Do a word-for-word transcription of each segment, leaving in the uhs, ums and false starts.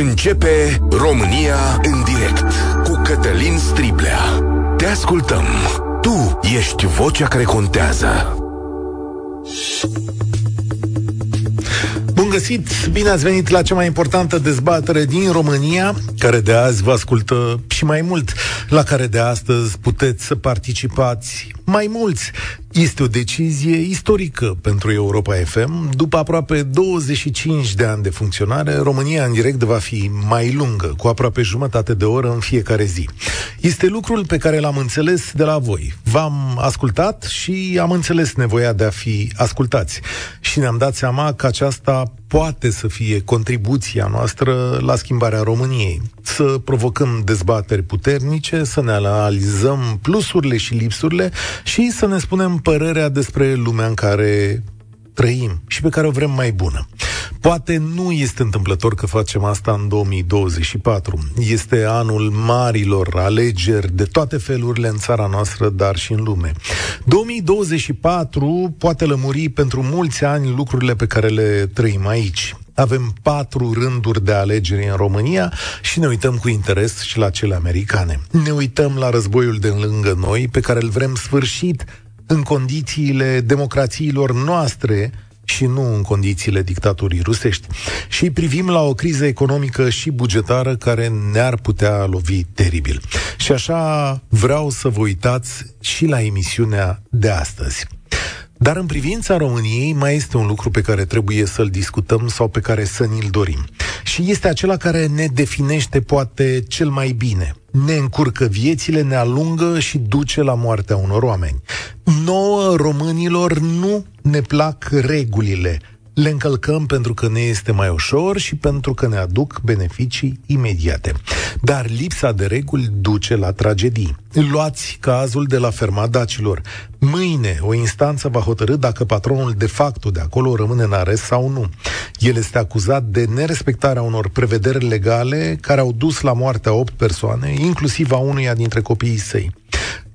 Începe România în direct cu Cătălin Striblea. Te ascultăm. Tu ești vocea care contează. Bun găsit, bine ați venit la cea mai importantă dezbatere din România, care de azi vă ascultă și mai mult, la care de astăzi puteți să participați mai mulți. Este o decizie istorică pentru Europa F M. După aproape douăzeci și cinci de ani de funcționare, România în direct va fi mai lungă, cu aproape jumătate de oră în fiecare zi. Este lucrul pe care l-am înțeles de la voi. V-am ascultat și am înțeles nevoia de a fi ascultați. Și ne-am dat seama că aceasta poate să fie contribuția noastră la schimbarea României. Să provocăm dezbateri puternice, să ne analizăm plusurile și lipsurile și să ne spunem părerea despre lumea în care trăim și pe care o vrem mai bună. Poate nu este întâmplător că facem asta în două mii douăzeci și patru. Este anul marilor alegeri de toate felurile în țara noastră, dar și în lume. două mii douăzeci și patru poate lămuri pentru mulți ani lucrurile pe care le trăim aici. Avem patru rânduri de alegeri în România și ne uităm cu interes și la cele americane. Ne uităm la războiul de lângă noi, pe care îl vrem sfârșit în condițiile democrațiilor noastre și nu în condițiile dictaturii rusești. Și privim la o criză economică și bugetară care ne-ar putea lovi teribil. Și așa vreau să vă uitați și la emisiunea de astăzi. Dar în privința României mai este un lucru pe care trebuie să-l discutăm sau pe care să ni-l dorim. Și este acela care ne definește poate cel mai bine. Ne încurcă viețile, ne alungă și duce la moartea unor oameni. Nouă, românilor, nu ne plac regulile. Le încălcăm pentru că ne este mai ușor și pentru că ne aduc beneficii imediate. Dar lipsa de reguli duce la tragedii. Luați cazul de la Ferma Dacilor. Mâine o instanță va hotărî dacă patronul de facto de acolo rămâne în arest sau nu. El este acuzat de nerespectarea unor prevederi legale care au dus la moartea opt persoane, inclusiv a unuia dintre copiii săi.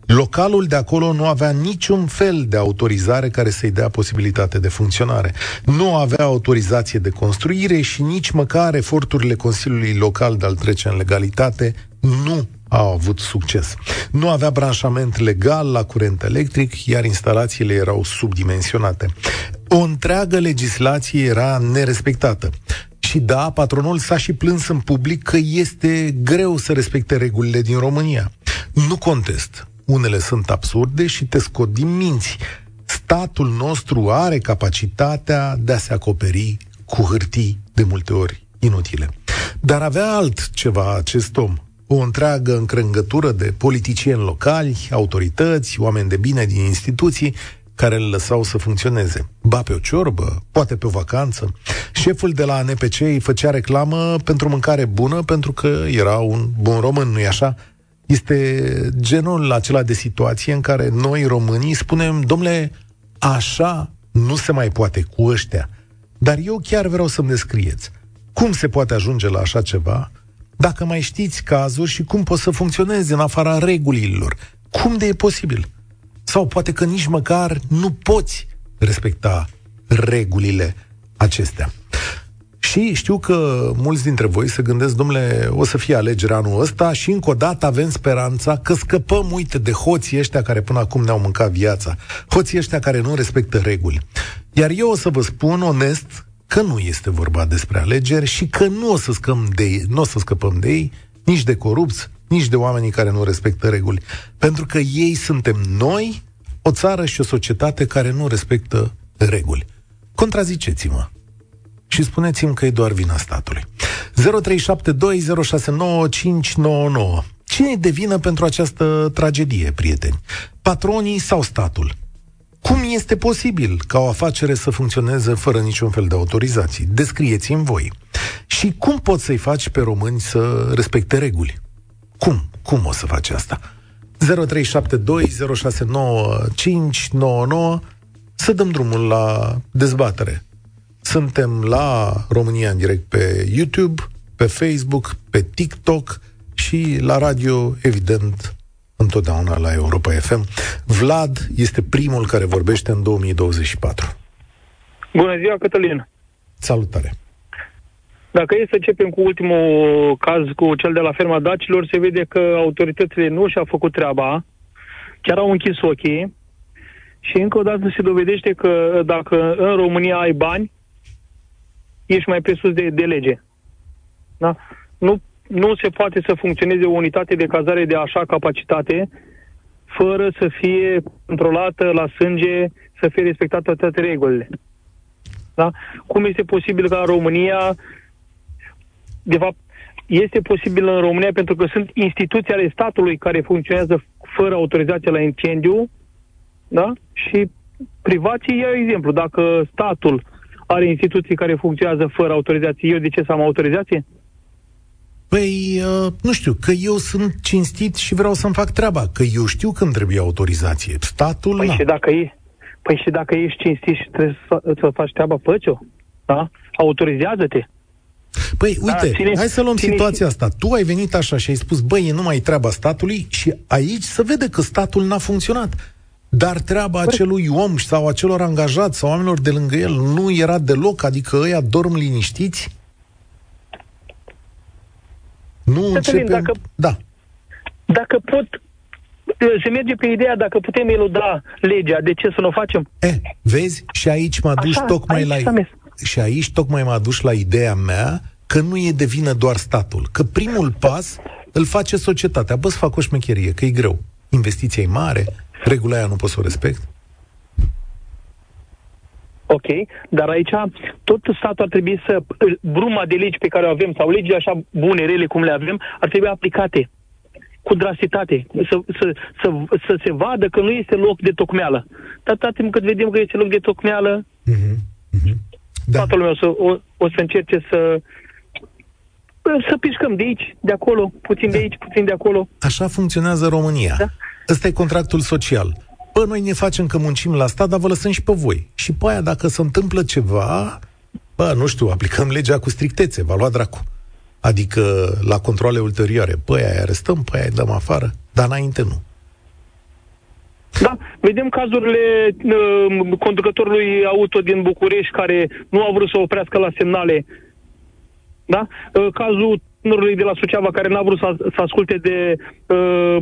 Localul de acolo nu avea niciun fel de autorizare care să-i dea posibilitate de funcționare. Nu avea autorizație de construire și nici măcar eforturile Consiliului Local de a-l trece în legalitate nu au avut succes. Nu avea branșament legal la curent electric, iar instalațiile erau subdimensionate. O întreagă legislație era nerespectată. Și da, patronul s-a și plâns în public că este greu să respecte regulile din România. Nu contest. Unele sunt absurde și te scot din minți. Statul nostru are capacitatea de a se acoperi cu hârtii de multe ori inutile. Dar avea altceva acest om. O întreagă încrângătură de politicieni locali, autorități, oameni de bine din instituții care îl lăsau să funcționeze. Ba pe o ciorbă, poate pe o vacanță. Șeful de la A N P C îi făcea reclamă pentru mâncare bună pentru că era un bun român, nu-i așa? Este genul acela de situație în care noi, românii, spunem: dom'le, așa nu se mai poate cu ăștia. Dar eu chiar vreau să-mi descrieți cum se poate ajunge la așa ceva, dacă mai știți cazuri și cum pot să funcționeze în afara regulilor. Cum de e posibil? Sau poate că nici măcar nu poți respecta regulile acestea. Și știu că mulți dintre voi se gândesc: dom'le, o să fie alegeri anul ăsta și încă o dată avem speranța că scăpăm, uite, de hoții ăștia care până acum ne-au mâncat viața. Hoții ăștia care nu respectă reguli. Iar eu o să vă spun onest că nu este vorba despre alegeri și că nu o să scăpăm de ei, nu o să scăpăm de ei, nici de corupți, nici de oamenii care nu respectă reguli. Pentru că ei suntem noi, o țară și o societate care nu respectă reguli. Contraziceți-mă și spuneți-mi că e doar vina statului. zero trei șapte doi zero șase nouă cinci nouă nouă. Cine-i de vină pentru această tragedie, prieteni? Patronii sau statul? Cum este posibil ca o afacere să funcționeze fără niciun fel de autorizații? Descrieți-mi voi. Și cum poți să-i faci pe români să respecte reguli? Cum? Cum o să faci asta? zero trei șapte doi zero șase nouă cinci nouă nouă. Să dăm drumul la dezbatere. Suntem la România în direct pe YouTube, pe Facebook, pe TikTok și la radio, evident, întotdeauna la Europa F M. Vlad este primul care vorbește în două mii douăzeci și patru. Bună ziua, Cătălin! Salutare! Dacă e să începem cu ultimul caz, cu cel de la Ferma Dacilor, se vede că autoritățile nu și-au făcut treaba, chiar au închis ochii și încă o dată se dovedește că dacă în România ai bani, ești mai presus de, de lege. Da? Nu, nu se poate să funcționeze o unitate de cazare de așa capacitate fără să fie controlată la sânge, să fie respectată toate regulile. Da? Cum este posibil ca în România, de fapt, este posibil în România pentru că sunt instituții ale statului care funcționează fără autorizație la incendiu, da? Și privații iau exemplu. Dacă statul are instituții care funcționează fără autorizație, eu de ce să am autorizație? Păi, nu știu, că eu sunt cinstit și vreau să-mi fac treaba, că eu știu când trebuie autorizație. Statul... Păi, și dacă, e, păi și dacă ești cinstit și trebuie să, să faci treaba, păci-o, da? Autorizează-te. Păi, uite, da, ține, hai să luăm ține, situația asta. Tu ai venit așa și ai spus, băi, e numai treaba statului și aici se vede că statul n-a funcționat. Dar treaba acelui om sau acelor angajați sau oamenilor de lângă el nu era deloc, adică ăia dorm liniștiți? Nu începem... Dacă, da. Dacă pot... Se merge pe ideea, dacă putem eluda legea, de ce să nu o facem? Eh, vezi? Și aici m-a dus așa, tocmai aici la... Și aici tocmai m-a dus la ideea mea că nu e de vină doar statul, că primul pas îl face societatea. Bă, să fac o șmecherie, că e greu. Investiția e mare, regula aia nu poți să o respect. Ok, dar aici tot statul ar trebui să... Bruma de legi pe care o avem, sau legile așa bune, rele, cum le avem, ar trebui aplicate cu drastitate, să, să, să, să se vadă că nu este loc de tocmeală. Dar atât cât vedem că este loc de tocmeală... Mhm, mhm. Da. Toată lumea o să, o, o să încerce să să pișcăm de aici, de acolo, puțin da. de aici, puțin de acolo. Așa funcționează România. Da. Ăsta e contractul social. Păi noi ne facem că muncim la stat, dar vă lăsăm și pe voi. Și pe aia, dacă se întâmplă ceva, bă, nu știu, aplicăm legea cu strictețe, va lua dracu. Adică la controle ulterioare. Păi aia arestăm, păi aia dăm afară, dar înainte nu. Da, vedem cazurile uh, conducătorului auto din București care nu a vrut să oprească la semnale. Da? Uh, cazul tânărului de la Suceava care n-a vrut să, să asculte de, uh,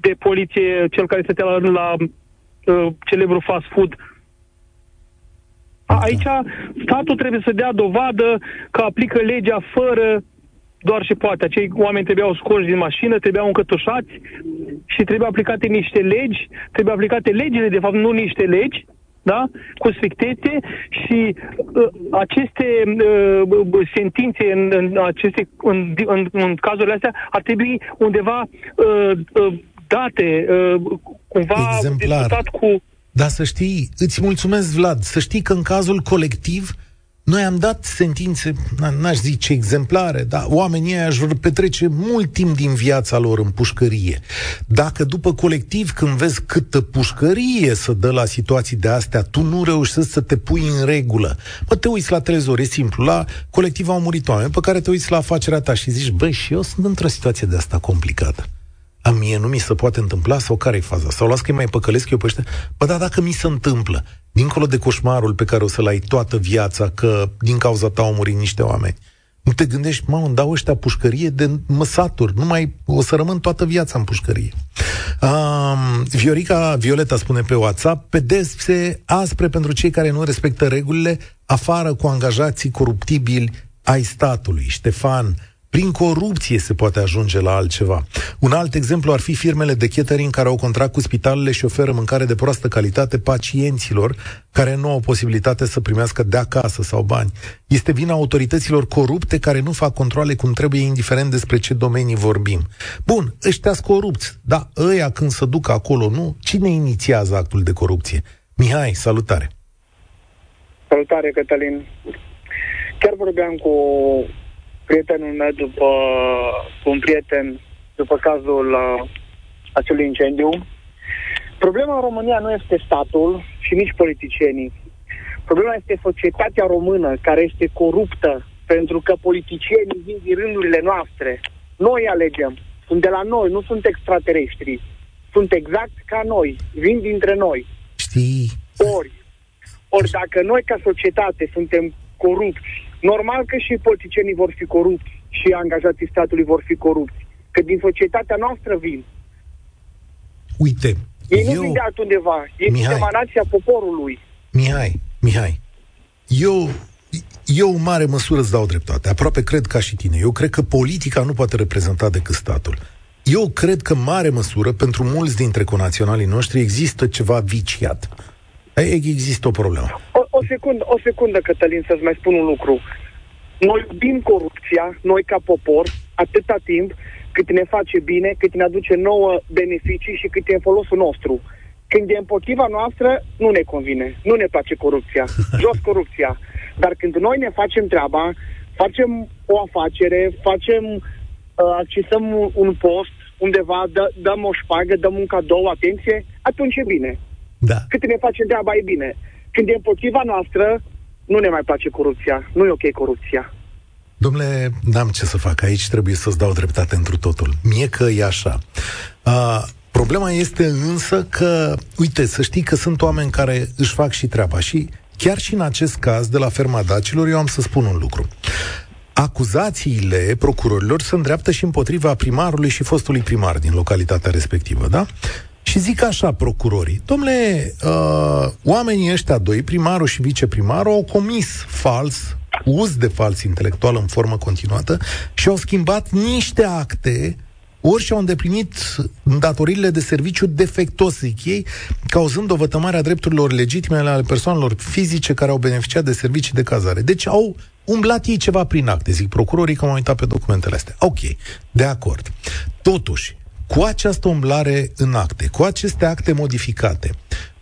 de poliție, cel care stătea la, la uh, celebrul fast food. A, aici statul trebuie să dea dovadă că aplică legea fără doar și poate. Acei oameni trebuiau scoși din mașină, trebuiau încătușați și trebuie aplicate niște legi, trebuie aplicate legile, de fapt, nu niște legi, da? Cu strictețe și uh, aceste uh, sentințe în, în, aceste, în, în, în cazurile astea ar trebui undeva uh, uh, date, uh, cumva discutat cu... Dar să știi, îți mulțumesc, Vlad, să știi că în cazul Colectiv noi am dat sentințe, n-aș zice exemplare, dar oamenii aia își vor petrece mult timp din viața lor în pușcărie. Dacă după Colectiv, când vezi câtă pușcărie să dă la situații de astea, tu nu reușești să te pui în regulă. Bă, te uiți la televizor, e simplu, la Colectiv au murit oameni, pe care te uiți la afacerea ta și zici, băi, și eu sunt într-o situație de asta complicată. A mie nu mi se poate întâmpla sau care e faza? Sau las că îi mai păcălesc eu pe ăștia? Bă, dar dacă mi se întâmplă, dincolo de coșmarul pe care o să-l ai toată viața, că din cauza ta au murit niște oameni, nu te gândești, mamă, îmi dau ăștia pușcărie de măsaturi, nu mai o să rămân toată viața în pușcărie. Um, Viorica Violeta spune pe WhatsApp, pedepse aspre pentru cei care nu respectă regulile, afară cu angajații coruptibili ai statului. Ștefan, prin corupție se poate ajunge la altceva. Un alt exemplu ar fi firmele de catering care au contract cu spitalele și oferă mâncare de proastă calitate pacienților care nu au posibilitate să primească de acasă sau bani. Este vina autorităților corupte care nu fac controale cum trebuie, indiferent despre ce domenii vorbim. Bun, ăștia-s corupți, dar ăia când se duc acolo, nu? Cine inițiază actul de corupție? Mihai, salutare! Salutare, Cătălin! Chiar vorbeam cu... prietenul meu după un prieten după cazul uh, acelui incendiu. Problema în România nu este statul și nici politicienii. Problema este societatea română care este coruptă pentru că politicienii vin din rândurile noastre. Noi alegem. Sunt de la noi, nu sunt extraterestri. Sunt exact ca noi. Vin dintre noi. Știi? Ori, ori dacă noi ca societate suntem corupți, Normal că și politicienii vor fi corupți și angajații statului vor fi corupți, că din societatea noastră vin. Uite, ei eu... nu vin de altundeva, ei vin de emanația poporului. Mihai, Mihai, eu... Eu, în mare măsură, îți dau dreptate. Aproape cred ca și tine. Eu cred că politica nu poate reprezenta decât statul. Eu cred că, în mare măsură, pentru mulți dintre conaționalii noștri, există ceva viciat. Există o problemă. O, o secundă, o secundă, Cătălin, să-ți mai spun un lucru. Noi iubim corupția, noi ca popor, atâta timp cât ne face bine, cât ne aduce nouă beneficii și cât e în folosul nostru. Când e împotriva noastră, nu ne convine. Nu ne place corupția. Jos corupția. Dar când noi ne facem treaba, facem o afacere, facem, uh, accesăm un post undeva, dă, dăm o șpagă, dăm un cadou, atenție, atunci e bine. Da. Cât ne facem treaba, e bine. Când e împotriva noastră, nu ne mai place corupția. Nu e ok corupția. Dom'le, n-am ce să fac aici, trebuie să-ți dau dreptate întru totul. Mie că e așa. Uh... Problema este însă că, uite, să știi că sunt oameni care își fac și treaba și chiar și în acest caz de la Ferma Dacilor eu am să spun un lucru. Acuzațiile procurorilor se îndreaptă și împotriva primarului și fostului primar din localitatea respectivă, da? Și zic așa procurorii, domnule, uh, oamenii ăștia doi, primarul și viceprimarul, au comis fals, uz de fals intelectual în formă continuată și au schimbat niște acte ori și-au îndeplinit datoriile de serviciu defectos, zic ei, cauzând o vătămare a drepturilor legitime ale persoanelor fizice care au beneficiat de servicii de cazare. Deci au umblat ei ceva prin acte, zic procurorii că m-au uitat pe documentele astea. Ok, de acord. Totuși, cu această umblare în acte, cu aceste acte modificate,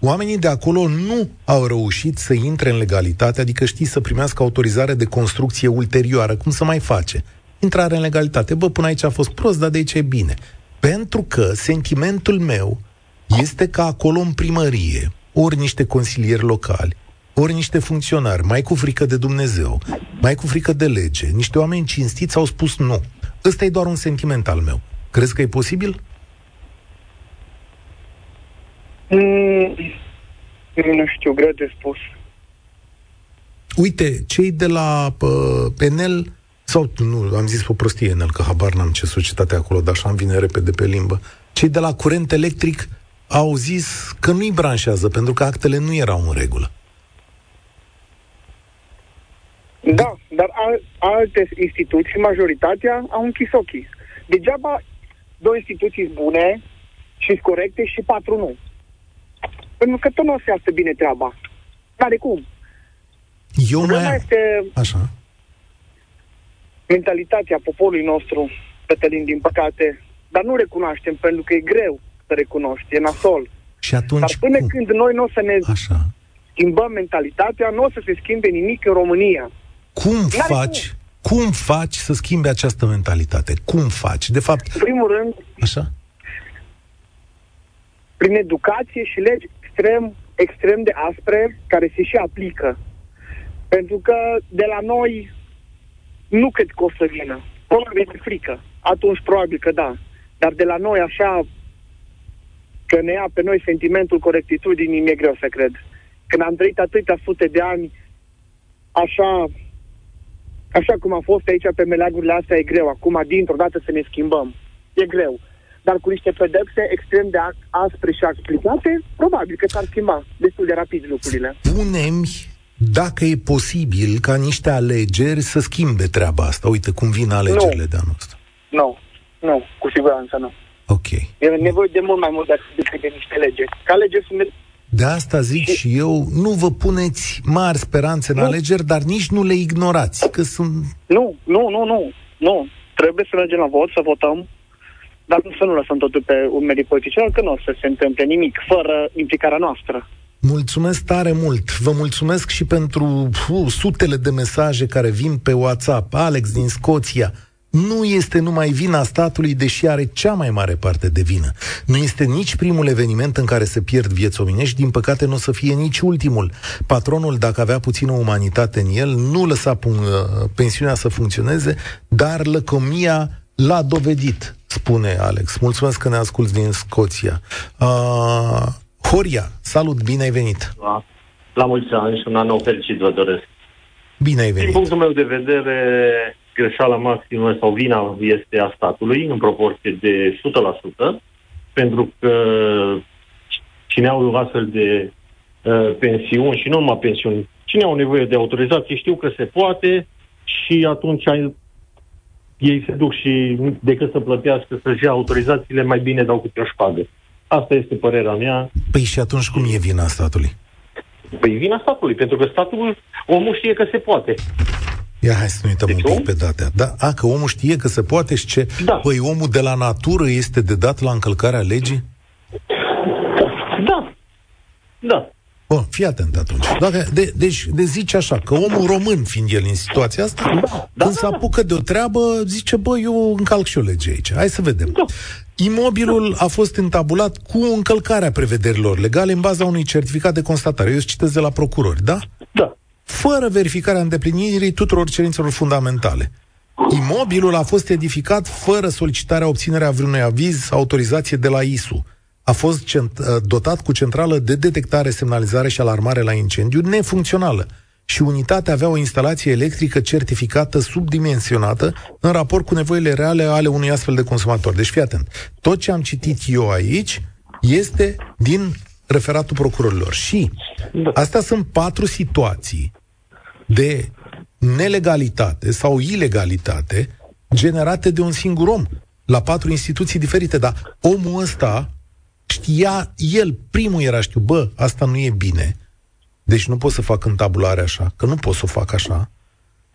oamenii de acolo nu au reușit să intre în legalitate, adică știi să primească autorizare de construcție ulterioară, cum să mai face? Intrare în legalitate. Bă, până aici a fost prost, dar de aici e bine. Pentru că sentimentul meu este că acolo în primărie, ori niște consilieri locali, ori niște funcționari, mai cu frică de Dumnezeu, mai cu frică de lege, niște oameni cinstiți au spus nu. Ăsta e doar un sentiment al meu. Crezi că e posibil? Mm, nu știu, greu de spus. Uite, cei de la uh, P N L sau, nu, am zis o prostie în el, că habar n-am ce societate acolo, dar așa îmi vine repede pe limbă. Cei de la curent electric au zis că nu-i branșează, pentru că actele nu erau în regulă. Da, dar al, alte instituții, majoritatea, au închis ochii. Degeaba două instituții bune și corecte și patru nu. Pentru că tot nu se iasă bine treaba. Dar de cum? Eu mai am... Este... Așa... mentalitatea poporului nostru, Cătălin, din păcate, dar nu recunoaștem, pentru că e greu să recunoști, e nasol. Și atunci, dar până cum? Când noi nu o să ne Așa. Schimbăm mentalitatea, nu o să se schimbe nimic în România. Cum N-are faci? Cum? cum faci să schimbi această mentalitate? Cum faci? De fapt, în primul rând, Așa? prin educație și legi extrem, extrem de aspre, care se și aplică. Pentru că de la noi nu cred că o să vină. Probabil de frică. Atunci probabil că da. Dar de la noi așa că ne ia pe noi sentimentul corectitudinii, mi-e greu să cred. Când am trăit atâtea sute de ani așa, așa cum a fost aici pe meleagurile astea, e greu. Acum, dintr-o dată, să ne schimbăm. E greu. Dar cu niște pedepse extrem de aspre și explicate, probabil că s-ar schimba destul de rapid lucrurile. Spune-mi dacă e posibil ca niște alegeri să schimbe treaba asta. Uite cum vin alegerile no. de anul ăsta. Nu, nu, cu siguranță nu. Ok. E nevoie de mult mai mult decât de niște alegeri. Ca alegeri sunt... De asta zic și... și eu, nu vă puneți mari speranțe în nu. alegeri, dar nici nu le ignorați, că sunt... Nu, nu, nu, nu, nu. Trebuie să mergem la vot, să votăm, dar să nu lăsăm totul pe umerii politicilor, că nu o să se întâmple nimic fără implicarea noastră. Mulțumesc tare mult. Vă mulțumesc și pentru uh, sutele de mesaje care vin pe WhatsApp. Alex din Scoția. Nu este numai vina statului, deși are cea mai mare parte de vină. Nu este nici primul eveniment în care se pierd vieți omenești, din păcate nu o să fie nici ultimul. Patronul, dacă avea puțină umanitate în el, nu lăsa pun- pensiunea să funcționeze, dar lăcomia l-a dovedit, spune Alex. Mulțumesc că ne asculți din Scoția. Uh... Horia, salut, bine ai venit! La mulți ani și un an nou fericit vă doresc! Bine ai venit. Din punctul meu de vedere, greșeala maximă sau vina este a statului în proporție de o sută la sută, pentru că cine au astfel de uh, pensiuni și nu numai pensiuni, cine au nevoie de autorizație știu că se poate și atunci ei se duc și decât să plătească să-și ia autorizațiile, mai bine dau câte o șpagă. Asta este părerea mea. Păi și atunci cum e vina statului? Păi vina statului, pentru că statul, omul știe că se poate. Ia hai să ne uităm deci, un pic pe datea. Da, a, că omul știe că se poate și ce? Da. Păi omul de la natură este de dat la încălcarea legii? Da. Da. Bun, fii atent atunci. Dacă, de, deci de zici așa, că omul român, fiind el în situația asta, da, când se da, apucă de o treabă, zice, bă, eu încalc și o lege aici. Hai să vedem. Da. Imobilul a fost întabulat cu încălcarea prevederilor legale în baza unui certificat de constatare. Eu îți citesc de la procurori, da? Da. Fără verificarea îndeplinirii tuturor cerințelor fundamentale. Imobilul a fost edificat fără solicitarea obținerea vreunui aviz sau autorizație de la I S U. A fost cent- dotat cu centrală de detectare, semnalizare și alarmare la incendiu nefuncțională și unitatea avea o instalație electrică certificată subdimensionată în raport cu nevoile reale ale unui astfel de consumator. Deci fii atent, tot ce am citit eu aici este din referatul procurorilor și astea sunt patru situații de nelegalitate sau ilegalitate generate de un singur om la patru instituții diferite, dar omul ăsta știa, el primul era știu, bă, asta nu e bine, deci nu pot să fac întabulare așa, că nu pot să o fac așa,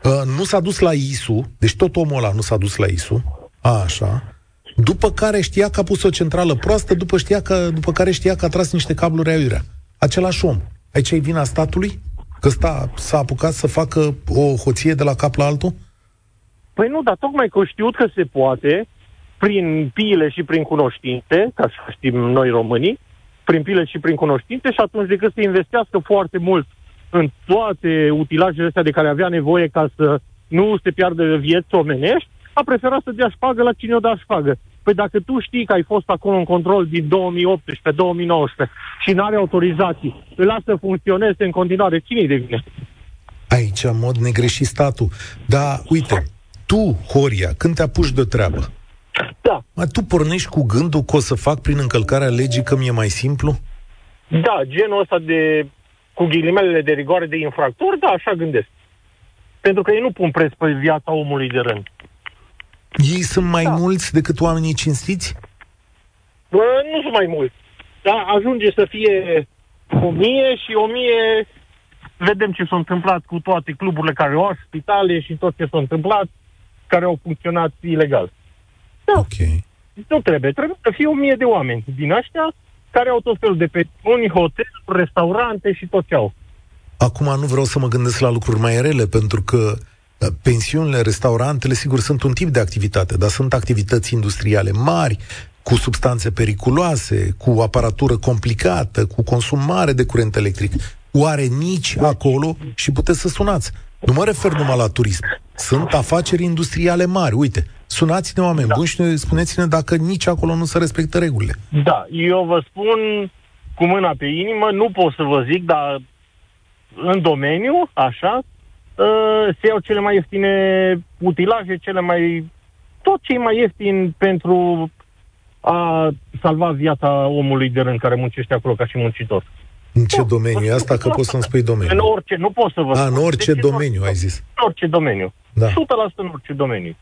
uh, nu s-a dus la I S U, deci tot omul ăla nu s-a dus la I S U, a, așa, după care știa că a pus o centrală proastă, după, știa că, după care știa că a tras niște cabluri aiurea. Același om. Aici e vina statului? Că sta, s-a apucat să facă o hoție de la cap la altul? Păi nu, dar tocmai că știut că se poate, prin pile și prin cunoștințe, ca să știm noi românii, prin pile și prin cunoștințe, și atunci decât să investească foarte mult în toate utilajele astea de care avea nevoie ca să nu se piardă vieți omenești, a preferat să dea șpagă la cine o dea șpagă. Păi dacă tu știi că ai fost acolo în control din două mii optsprezece două mii nouăsprezece și n-are autorizații, îl lasă să funcționeze în continuare, cine-i de vine? Aici, în mod negreșit, statul. Dar, uite, tu, Horia, când te apuci de treabă, da. Mă, tu pornești cu gândul că o să fac prin încălcarea legii că mi-e mai simplu? Da, genul ăsta de, cu ghilimelele de rigoare, de infractor, da, așa gândesc. Pentru că ei nu pun preț pe viața omului de rând. Ei sunt mai da. mulți decât oamenii cinstiți? Bă, nu sunt mai mulți. Da, ajunge să fie o mie și o mie. Vedem ce s-a întâmplat cu toate cluburile care au, spitale și tot ce s-a întâmplat, care au funcționat ilegal. Da, okay. Nu trebuie. Trebuie să fie o mie de oameni din ăștia care au tot felul de pensiuni, hoteluri, restaurante și tot ce au. Acum nu vreau să mă gândesc la lucruri mai rele, pentru că pensiunile, restaurantele, sigur, sunt un tip de activitate, dar sunt activități industriale mari, cu substanțe periculoase, cu aparatură complicată, cu consumare de curent electric. Oare nici acolo? Și puteți să sunați. Nu mă refer numai la turism. Sunt afaceri industriale mari. Uite, sunați-ne oameni da. buni și ne, spuneți-ne dacă nici acolo nu se respectă regulile. Da, eu vă spun cu mâna pe inimă, nu pot să vă zic, dar în domeniu, așa, se iau cele mai ieftine utilaje, cele mai... tot ce e mai ieftin pentru a salva viața omului de rând care muncește acolo ca și muncitor. În ce nu, domeniu? Asta că poți să-mi spui domeniu. În orice, nu pot să vă spun. A, în orice deci, domeniu, ai zis. În orice domeniu. Da. o sută la sută în orice domeniu.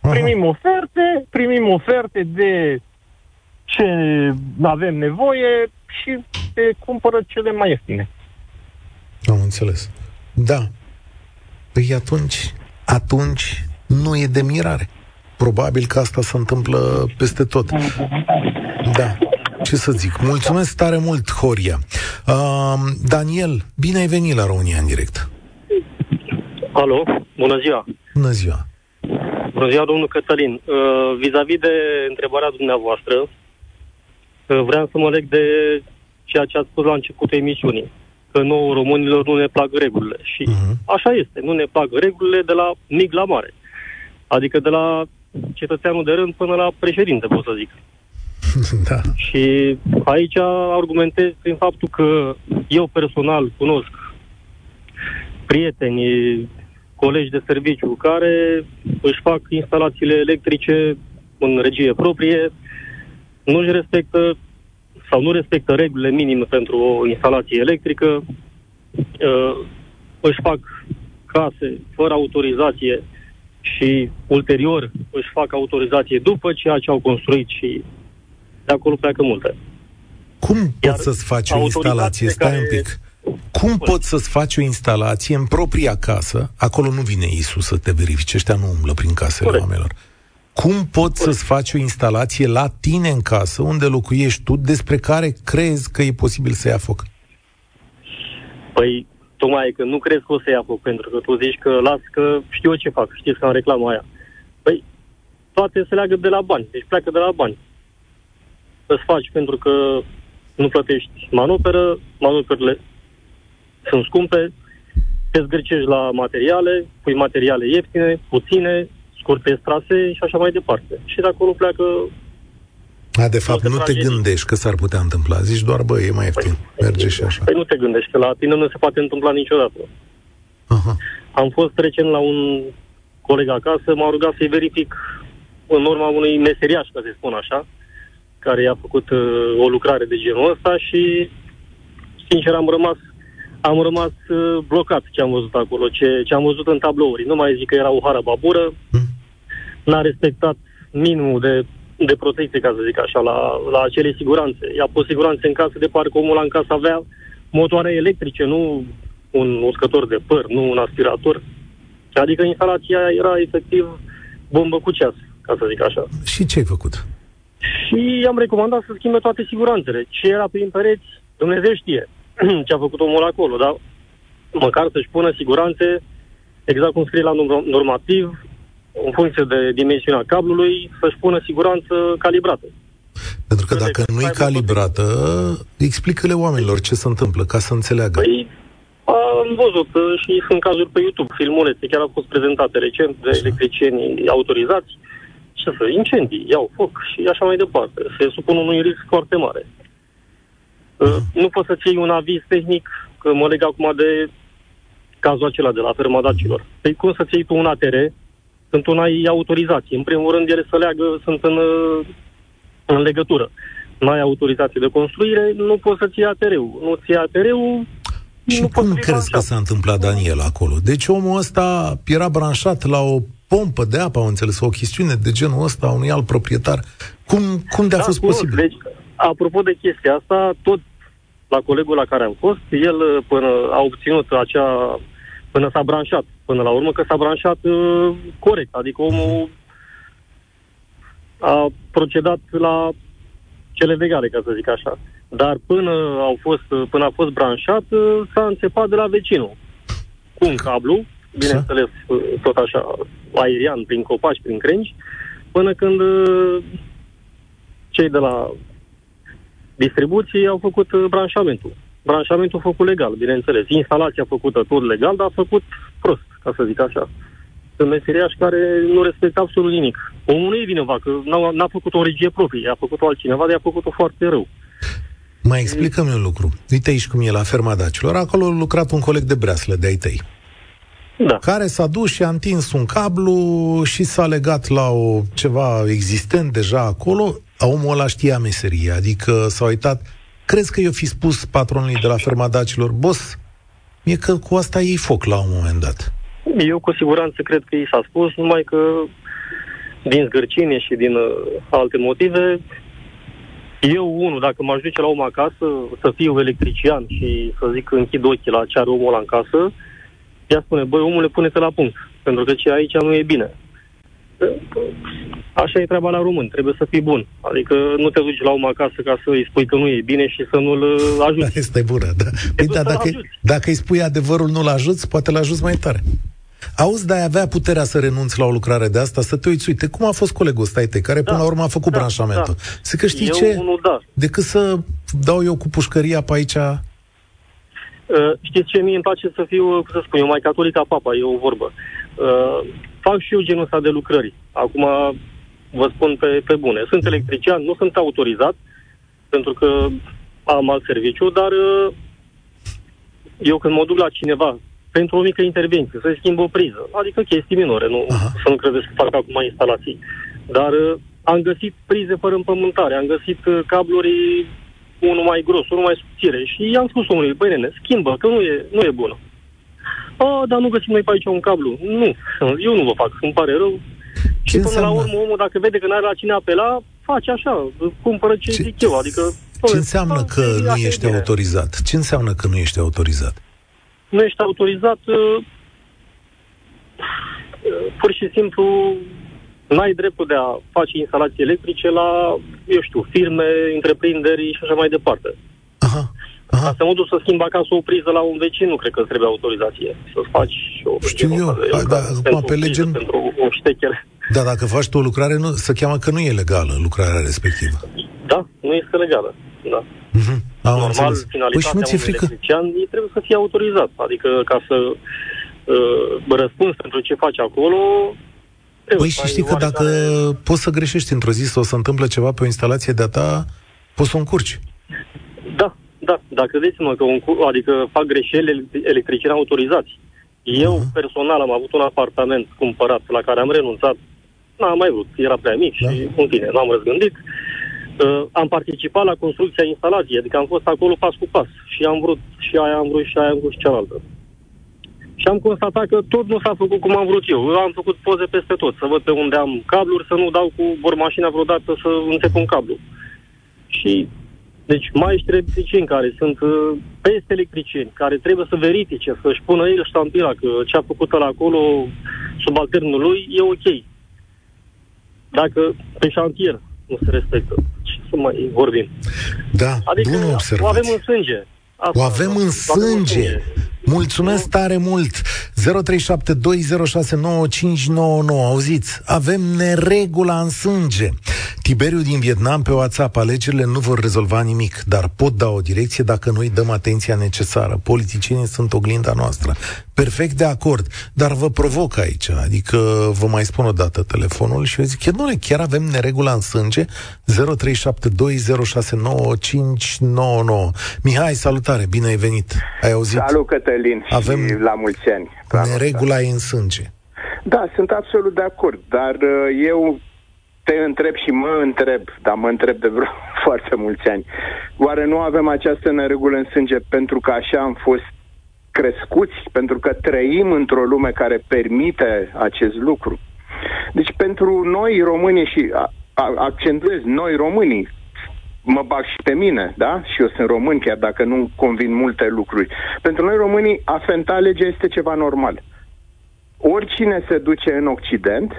Aha. Primim oferte, primim oferte de ce avem nevoie și se cumpără cele mai ieftine. Am înțeles. Da. Păi atunci, atunci nu e de mirare. Probabil că asta se întâmplă peste tot. Da. Ce să zic? Mulțumesc tare mult, Horia. Uh, Daniel, bine ai venit la România în direct. Alo, bună ziua. Bună ziua. Bună ziua, domnul Cătălin. Uh, vis-a-vis de întrebarea dumneavoastră, uh, vreau să mă leg de ceea ce ați spus la începutul emisiunii. Că nouă românilor nu ne plac regulile. Și uh-huh. așa este, nu ne plac regulile de la mic la mare. Adică de la cetățeanul de rând până la președinte, pot să zic. Da. Și aici argumentez prin faptul că eu personal cunosc prieteni, colegi de serviciu care își fac instalațiile electrice în regie proprie, nu-și respectă sau nu respectă regulile minime pentru o instalație electrică, își fac case fără autorizație și ulterior își fac autorizație după ceea ce au construit și de acolo pleacă multe. Cum Iar poți să-ți faci o instalație? Stai un pic. Cum poți să-ți faci o instalație în propria casă? Acolo nu vine I S U să te verifice, ăștia nu umblă prin casele Corect. oamenilor. Cum poți să-ți faci o instalație la tine în casă, unde locuiești tu, despre care crezi că e posibil să ia foc? Păi, tocmai că nu crezi că o să ia foc, pentru că tu zici că las că știu eu ce fac, știți că am reclama aia. Păi, toate se leagă de la bani, deci pleacă de la bani. Să-ți faci pentru că nu plătești manoperă, manoperele sunt scumpe, te zgârcești la materiale, pui materiale ieftine, puține, scurte trasee și așa mai departe. Și de acolo pleacă... A, de fapt, nu te gândești că s-ar putea întâmpla. Zici doar, bă, e mai ieftin, păi, merge și așa. Păi nu te gândești, că la tine nu se poate întâmpla niciodată. Aha. Am fost recent la un coleg acasă, m-a rugat să-i verific în urma unui meseriaș, ca să spun așa, care i-a făcut uh, o lucrare de genul ăsta și, sincer, am rămas Am rămas uh, blocat ce am văzut acolo, ce, ce am văzut în tablouri. Nu mai zic că era o harababură, mm. n-a respectat minimul de, de protecție, ca să zic așa, la, la acele siguranțe. I-a pus siguranțe în casă, de parcă omul ăla în casă avea motoare electrice, nu un uscător de păr, nu un aspirator. Adică instalația era efectiv bombă cu ceas, ca să zic așa. Și ce ai făcut? Și i-am recomandat să schimbe toate siguranțele. Ce era prin pereți, Dumnezeu știe ce a făcut omul acolo, dar măcar să-și pună siguranțe exact cum scrie la normativ, în funcție de dimensiunea cablului, să-și pună siguranță calibrată. Pentru că dacă nu e calibrată, explică-le oamenilor ce se întâmplă, ca să înțeleagă. Păi, am văzut și sunt cazuri pe YouTube, filmulețe, chiar au fost prezentate recent de electricienii autorizați, și să incendii, iau foc și așa mai departe. Se supun unui risc foarte mare. Nu poți să-ți iei un aviz tehnic, că mă leg acum de cazul acela de la Ferma Dacilor. Păi cum să-ți iei tu un A T R când tu n-ai autorizație? În primul rând, ele să leagă, sunt în, în legătură. N-ai autorizație de construire, nu poți să-ți iei A T R-ul. Nu-ți iei A T R-ul... Și nu cum crezi că s-a întâmplat, Daniel, acolo? Deci omul ăsta era branșat la o pompă de apă, am înțeles, o chestiune de genul ăsta, unui alt proprietar. Cum, cum de-a da, fost posibil? Deci, apropo de chestia asta, tot la colegul la care am fost, el până a obținut acea... până s-a branșat, până la urmă că s-a branșat uh, corect, adică omul a procedat la cele legale, ca să zic așa. Dar până, au fost, până a fost branșat, uh, s-a înțepat de la vecinul. Cu un cablu, bineînțeles, uh, tot așa, aerian, prin copaci, prin crengi, până când uh, cei de la distribuții au făcut branșamentul. Branșamentul făcut legal, bineînțeles. Instalația făcută tot legal, dar a făcut prost, ca să zic așa. Sunt meseriași care nu respectă absolut nimic. Omul nu e vinovat, că n-a făcut o regie proprie, a făcut-o altcineva, dar a făcut-o foarte rău. Mai explică-mi un lucru. Uite aici cum e la Ferma Dacilor. Acolo a lucrat un coleg de breaslă de-ai tăi. Da. Care s-a dus și a întins un cablu și s-a legat la o, ceva existent deja acolo. Omul ăla știa meseria, adică s-a uitat. Crezi că eu fi spus patronului de la Ferma Dacilor, boss, mie că cu asta iei foc la un moment dat? Eu cu siguranță cred că i s-a spus, numai că din zgârcine și din uh, alte motive, eu, unul, dacă m-aș duce la om acasă, să fiu electrician și să zic închid ochii la ce are omul ăla în casă, ea spune, băi, omule, pune-te la punct, pentru că ce aici nu e bine. Așa e treaba la român, trebuie să fii bun. Adică nu te duci la om acasă ca să îi spui că nu e bine și să nu-l ajuți. Asta e bună, da. Păi da, dacă, dacă îi spui adevărul, nu-l ajuți, poate-l ajuți mai tare. Auzi, dar avea puterea să renunți la o lucrare de asta, să te uiți, uite, cum a fost colegul ăsta tăi, care da, până la urmă a făcut da, branșamentul. Da. Să că știi eu, ce? Unul, da. Decât să dau eu cu pușcăria pe aici... Uh, știți ce? Mie îmi place să fiu, cum să spun, eu mai catolic ca papa, e o vorbă. Uh, fac și eu genul ăsta de lucrări. Acum vă spun pe, pe bune. Sunt electrician, nu sunt autorizat, pentru că am alt serviciu, dar uh, eu când mă duc la cineva pentru o mică intervenție, să schimbă o priză, adică chestii minore, nu, să nu credeți că fac acum instalații. Dar uh, am găsit prize fără împământare, am găsit uh, cabluri, unul mai gros, unul mai subțire, și i-am spus omului, băi nene, schimbă, că nu e, nu e bună. A, dar nu găsim noi pe aici un cablu. Nu, eu nu vă fac, îmi pare rău. Ce și până înseamnă? La urmă, omul, dacă vede că n-are la cine apela, face așa, cumpără ce, ce zic eu, adică... Ce înseamnă că nu ești autorizat? Ce înseamnă că nu ești autorizat? Nu ești autorizat, uh, pur și simplu, n-ai dreptul de a face instalații electrice la, eu știu, firme, întreprinderi și așa mai departe. Aha. Aha. Asta mă duc să schimb acasă o priză la un vecin, nu cred că trebuie autorizație. Să-ți faci o... Știu eu, da, da, acum pe lege... Pentru un ștecher. Dar dacă faci tu o lucrare, nu, se cheamă că nu e legală lucrarea respectivă. Da, nu este legală, da. Mm-hmm. Am normal, înțeles. Finalitatea păi unui electrician trebuie să fie autorizat. Adică ca să uh, răspunzi pentru ce faci acolo... Păi și știi că dacă care... poți să greșești într-o zi sau să întâmplă ceva pe o instalație de-a ta, poți să o încurci. Da, da, dar credeți-mă că un, adică fac greșeli electricieni autorizați. Eu uh-huh. personal am avut un apartament cumpărat la care am renunțat, n-am mai vrut, era prea mic da. Și în fine, n-am răzgândit. Uh, am participat la construcția instalației, adică am fost acolo pas cu pas și am vrut și aia am vrut și aia am vrut și cealaltă. Și am constatat că tot nu s-a făcut cum am vrut eu. Eu am făcut poze peste tot, să văd pe unde am cabluri, să nu dau cu bormașina vreodată să înțep un cablu. Și, deci, maestri electricieni care sunt peste electricieni, care trebuie să verifice, să-și pună el ștampila că ce a făcut ăla acolo subalternul lui e ok. Dacă pe șantier nu se respectă, ce să mai vorbim? Da, adică bună observație. O avem în sânge. Asta, o avem în sânge. Mulțumesc tare mult. zero trei șapte doi zero șase nouă cinci nouă nouă. Auziți, avem neregula în sânge. Tiberiu din Vietnam pe WhatsApp: alegerile nu vor rezolva nimic, dar pot da o direcție dacă noi dăm atenția necesară. Politicienii sunt oglinda noastră. Perfect de acord, dar vă provoc aici. Adică vă mai spun o dată telefonul și eu zic, e, nu, chiar avem neregula în sânge. zero trei șapte doi zero șase nouă cinci nouă nouă. Mihai, salutare, bine ai venit. Ai auzit? Salut, Cătălin, și avem la mulți ani. Neregula e în sânge. Da, sunt absolut de acord, dar eu te întreb și mă întreb, dar mă întreb de vreo foarte mulți ani, oare nu avem această neregulă în sânge pentru că așa am fost crescuți, pentru că trăim într-o lume care permite acest lucru? Deci pentru noi românii, și a, a, accentuez noi românii, mă bag și pe mine, da? Și eu sunt român, chiar dacă nu convin multe lucruri. Pentru noi românii, a fenta legea este ceva normal. Oricine se duce în Occident,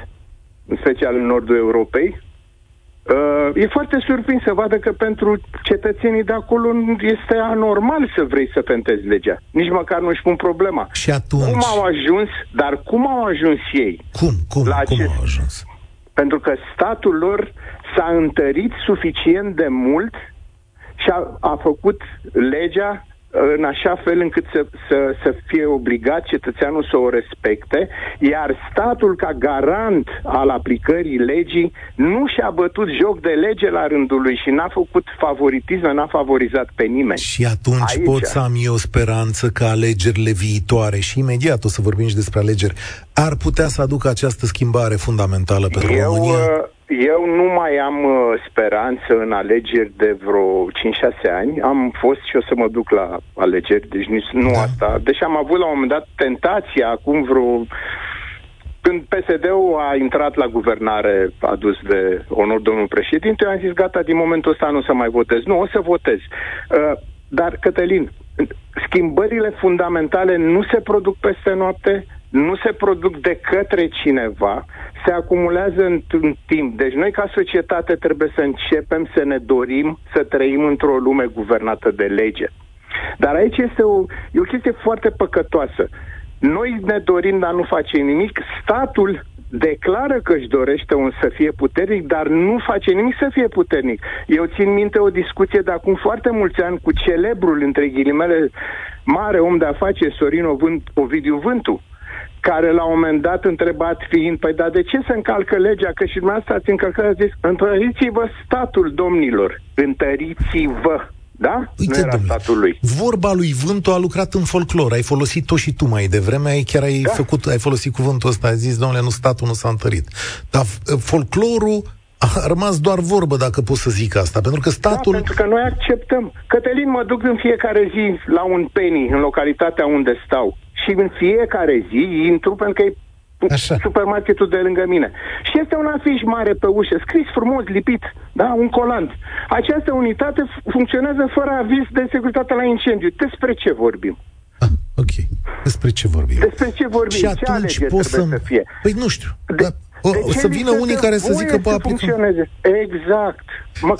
în special în nordul Europei, e foarte surprins să vadă că pentru cetățenii de acolo este anormal să vrei să fentezi legea. Nici măcar nu își pun problema. Și atunci... Cum au ajuns, dar cum au ajuns ei? Cum? Cum, la cum acest... au ajuns? Pentru că statul lor s-a întărit suficient de mult și a, a făcut legea în așa fel încât să, să, să fie obligat cetățeanul să o respecte, iar statul ca garant al aplicării legii nu și-a bătut joc de lege la rândul lui și n-a făcut favoritism, n-a favorizat pe nimeni. Și atunci aici pot să am eu speranță că alegerile viitoare, și imediat o să vorbim și despre alegeri, ar putea să aducă această schimbare fundamentală pentru eu, România? Uh... Eu nu mai am uh, speranță în alegeri de vreo cinci șase ani. Am fost și o să mă duc la alegeri, deci nici nu asta. Deși am avut la un moment dat tentația, acum vreo... Când P S D-ul a intrat la guvernare, adus de onor domnul președinte, eu am zis, gata, din momentul ăsta nu o să mai votez. Nu, o să votez. Uh, dar, Cătălin, schimbările fundamentale nu se produc peste noapte, nu se produc de către cineva, se acumulează în, în timp. Deci noi ca societate trebuie să începem să ne dorim să trăim într-o lume guvernată de lege. Dar aici este o, e o chestie foarte păcătoasă. Noi ne dorim, dar nu facem nimic. Statul declară că își dorește un să fie puternic, dar nu face nimic să fie puternic. Eu țin minte o discuție de acum foarte mulți ani cu celebrul, între ghilimele, mare om de afaceri, Sorin Ovidiu Vântu, care la un moment dat, întrebat fiind, păi dar de ce se încalcă legea, că și dumneavoastră ați încălcat, a zis, întăriți-vă statul, domnilor, întăriți-vă. Da? Uite, nu era domnule, statul lui. Vorba lui Vântu a lucrat în folclor. Ai folosit-o și tu mai devreme, ai chiar ai, da. făcut, ai folosit cuvântul ăsta, ai zis, domnule, nu, statul nu s-a întărit. Dar folclorul a rămas doar vorbă, dacă pot să zic asta, pentru că statul... Da, pentru că noi acceptăm. Cătălin, mă duc în fiecare zi la un penny, în localitatea unde stau. Și în fiecare zi intru, pentru că e Așa. supermarketul de lângă mine. Și este un afiș mare pe ușă, scris frumos, lipit, da, un colant. Această unitate funcționează fără aviz de securitate la incendiu. Despre ce vorbim? Ah, ok. Despre ce vorbim? Despre ce vorbim? Și ce atunci poți să... să fie? Păi nu știu, de... dar... O, o să vină unii care să zică bă, aplicăm. Exact.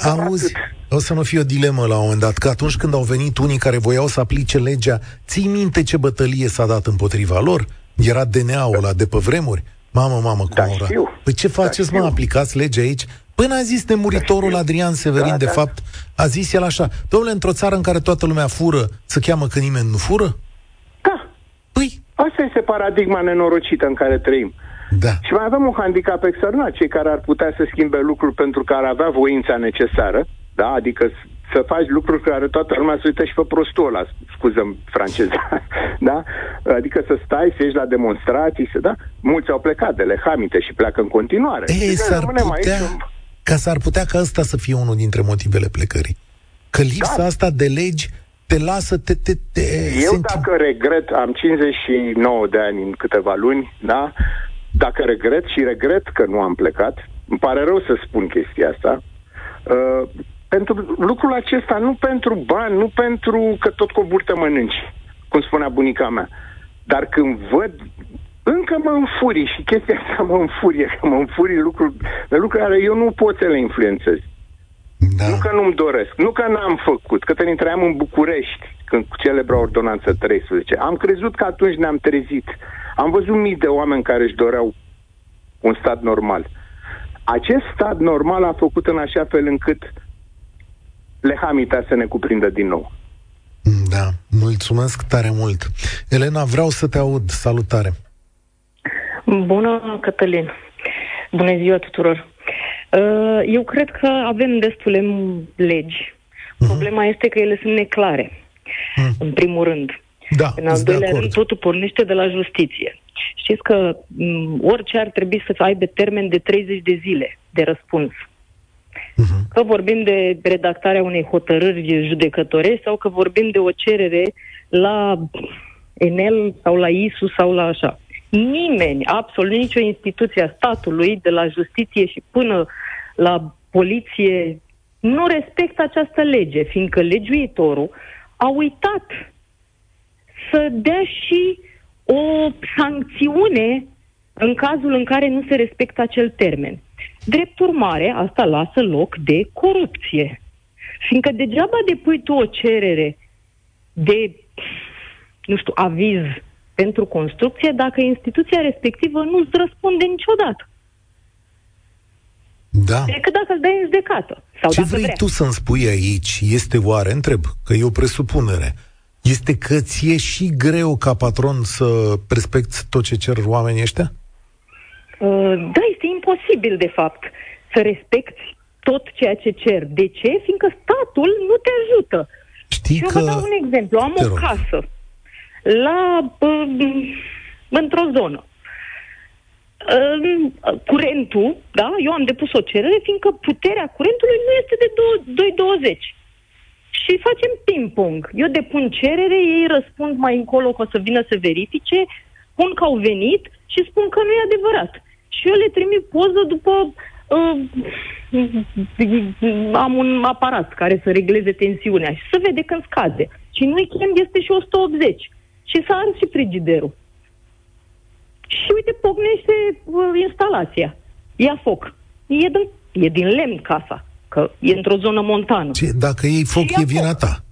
Auzi, o să nu fie o dilemă la un moment dat, că atunci când au venit unii care voiau să aplice legea, ții minte ce bătălie s-a dat împotriva lor? Era D N A-ul ăla de pe vremuri? Mamă, mamă, cum ora. Păi ce faceți, mă, aplicați legea aici? Până a zis nemuritorul Adrian Severin, de fapt, a zis el așa: dom'le, într-o țară în care toată lumea fură, se cheamă că nimeni nu fură? Da. Păi? Asta este paradigma nenorocită în care trăim. Da. Și mai avem un handicap externat, cei care ar putea să schimbe lucruri pentru că ar avea voința necesară, da? Adică să faci lucruri care toată lumea se uită și pe prostul ăla, scuză-mi franceza, da? Adică să stai, să ieși la demonstrații, să, da? Mulți au plecat de lehamite și pleacă în continuare. Ei, s-ar putea, aici... ca s-ar putea ca ăsta să fie unul dintre motivele plecării. Că lipsa da. asta de legi te lasă, te, te, te... Eu simți... dacă regret, am cincizeci și nouă de ani în câteva luni, da? Dacă regret, și regret că nu am plecat, îmi pare rău să spun chestia asta, uh, pentru lucrul acesta, nu pentru bani, nu pentru că tot cu o burtă mănânci, cum spunea bunica mea, dar când văd, încă mă înfurie și chestia asta mă înfurie, că mă înfurie lucruri, lucruri care eu nu pot să le influențez. Da. Nu că nu-mi doresc, nu că n-am făcut, că te trăiam în București, când cu celebra ordonanță treisprezece. Am crezut că atunci ne-am trezit. Am văzut mii de oameni care își doreau un stat normal. Acest stat normal a făcut în așa fel încât lehamita să ne cuprindă din nou. Da, mulțumesc tare mult. Elena, vreau să te aud. Salutare! Bună, Cătălin! Bună ziua tuturor! Eu cred că avem destule legi. Problema este că ele sunt neclare, în primul rând. Da, în al doilea rând, totul pornește de la justiție. Știți că m- orice ar trebui să aibă termen de treizeci de zile de răspuns. Uh-huh. Că vorbim de redactarea unei hotărâri judecătorești sau că vorbim de o cerere la Enel sau la I S U sau la așa. Nimeni, absolut nicio instituție a statului, de la justiție și până la poliție, nu respectă această lege, fiindcă legiuitorul a uitat să dea și o sancțiune în cazul în care nu se respectă acel termen. Drept urmare, asta lasă loc de corupție. Fiindcă degeaba depui tu o cerere de, nu știu, aviz pentru construcție, dacă instituția respectivă nu îți răspunde niciodată. Da. Decât dacă îți dai în judecată. Sau ce vrei vrea. tu să-mi spui aici? Este oare, întreb, că e o presupunere, este că ți-e și greu ca patron să respecti tot ce cer oamenii ăștia? Da, este imposibil, de fapt, să respecti tot ceea ce cer. De ce? Fiindcă statul nu te ajută. Știi și eu că... vă dau un exemplu. Am o casă la, într-o zonă. Curentul, da? Eu am depus o cerere, fiindcă puterea curentului nu este de doi virgulă douăzeci. Și facem ping-pong. Eu depun cerere, ei răspund mai încolo că o să vină să verifice, spun că au venit și spun că nu e adevărat. Și eu le trimit poză după... Uh, am un aparat care să regleze tensiunea și se vede când scade. Și în weekend este și o sută optzeci. Și s-a ars și frigiderul. Și uite, pocnește uh, instalația. Ia foc. E din, e din lemn casa. Că e într-o zonă montană. Ce, dacă ei foc, e vina ta.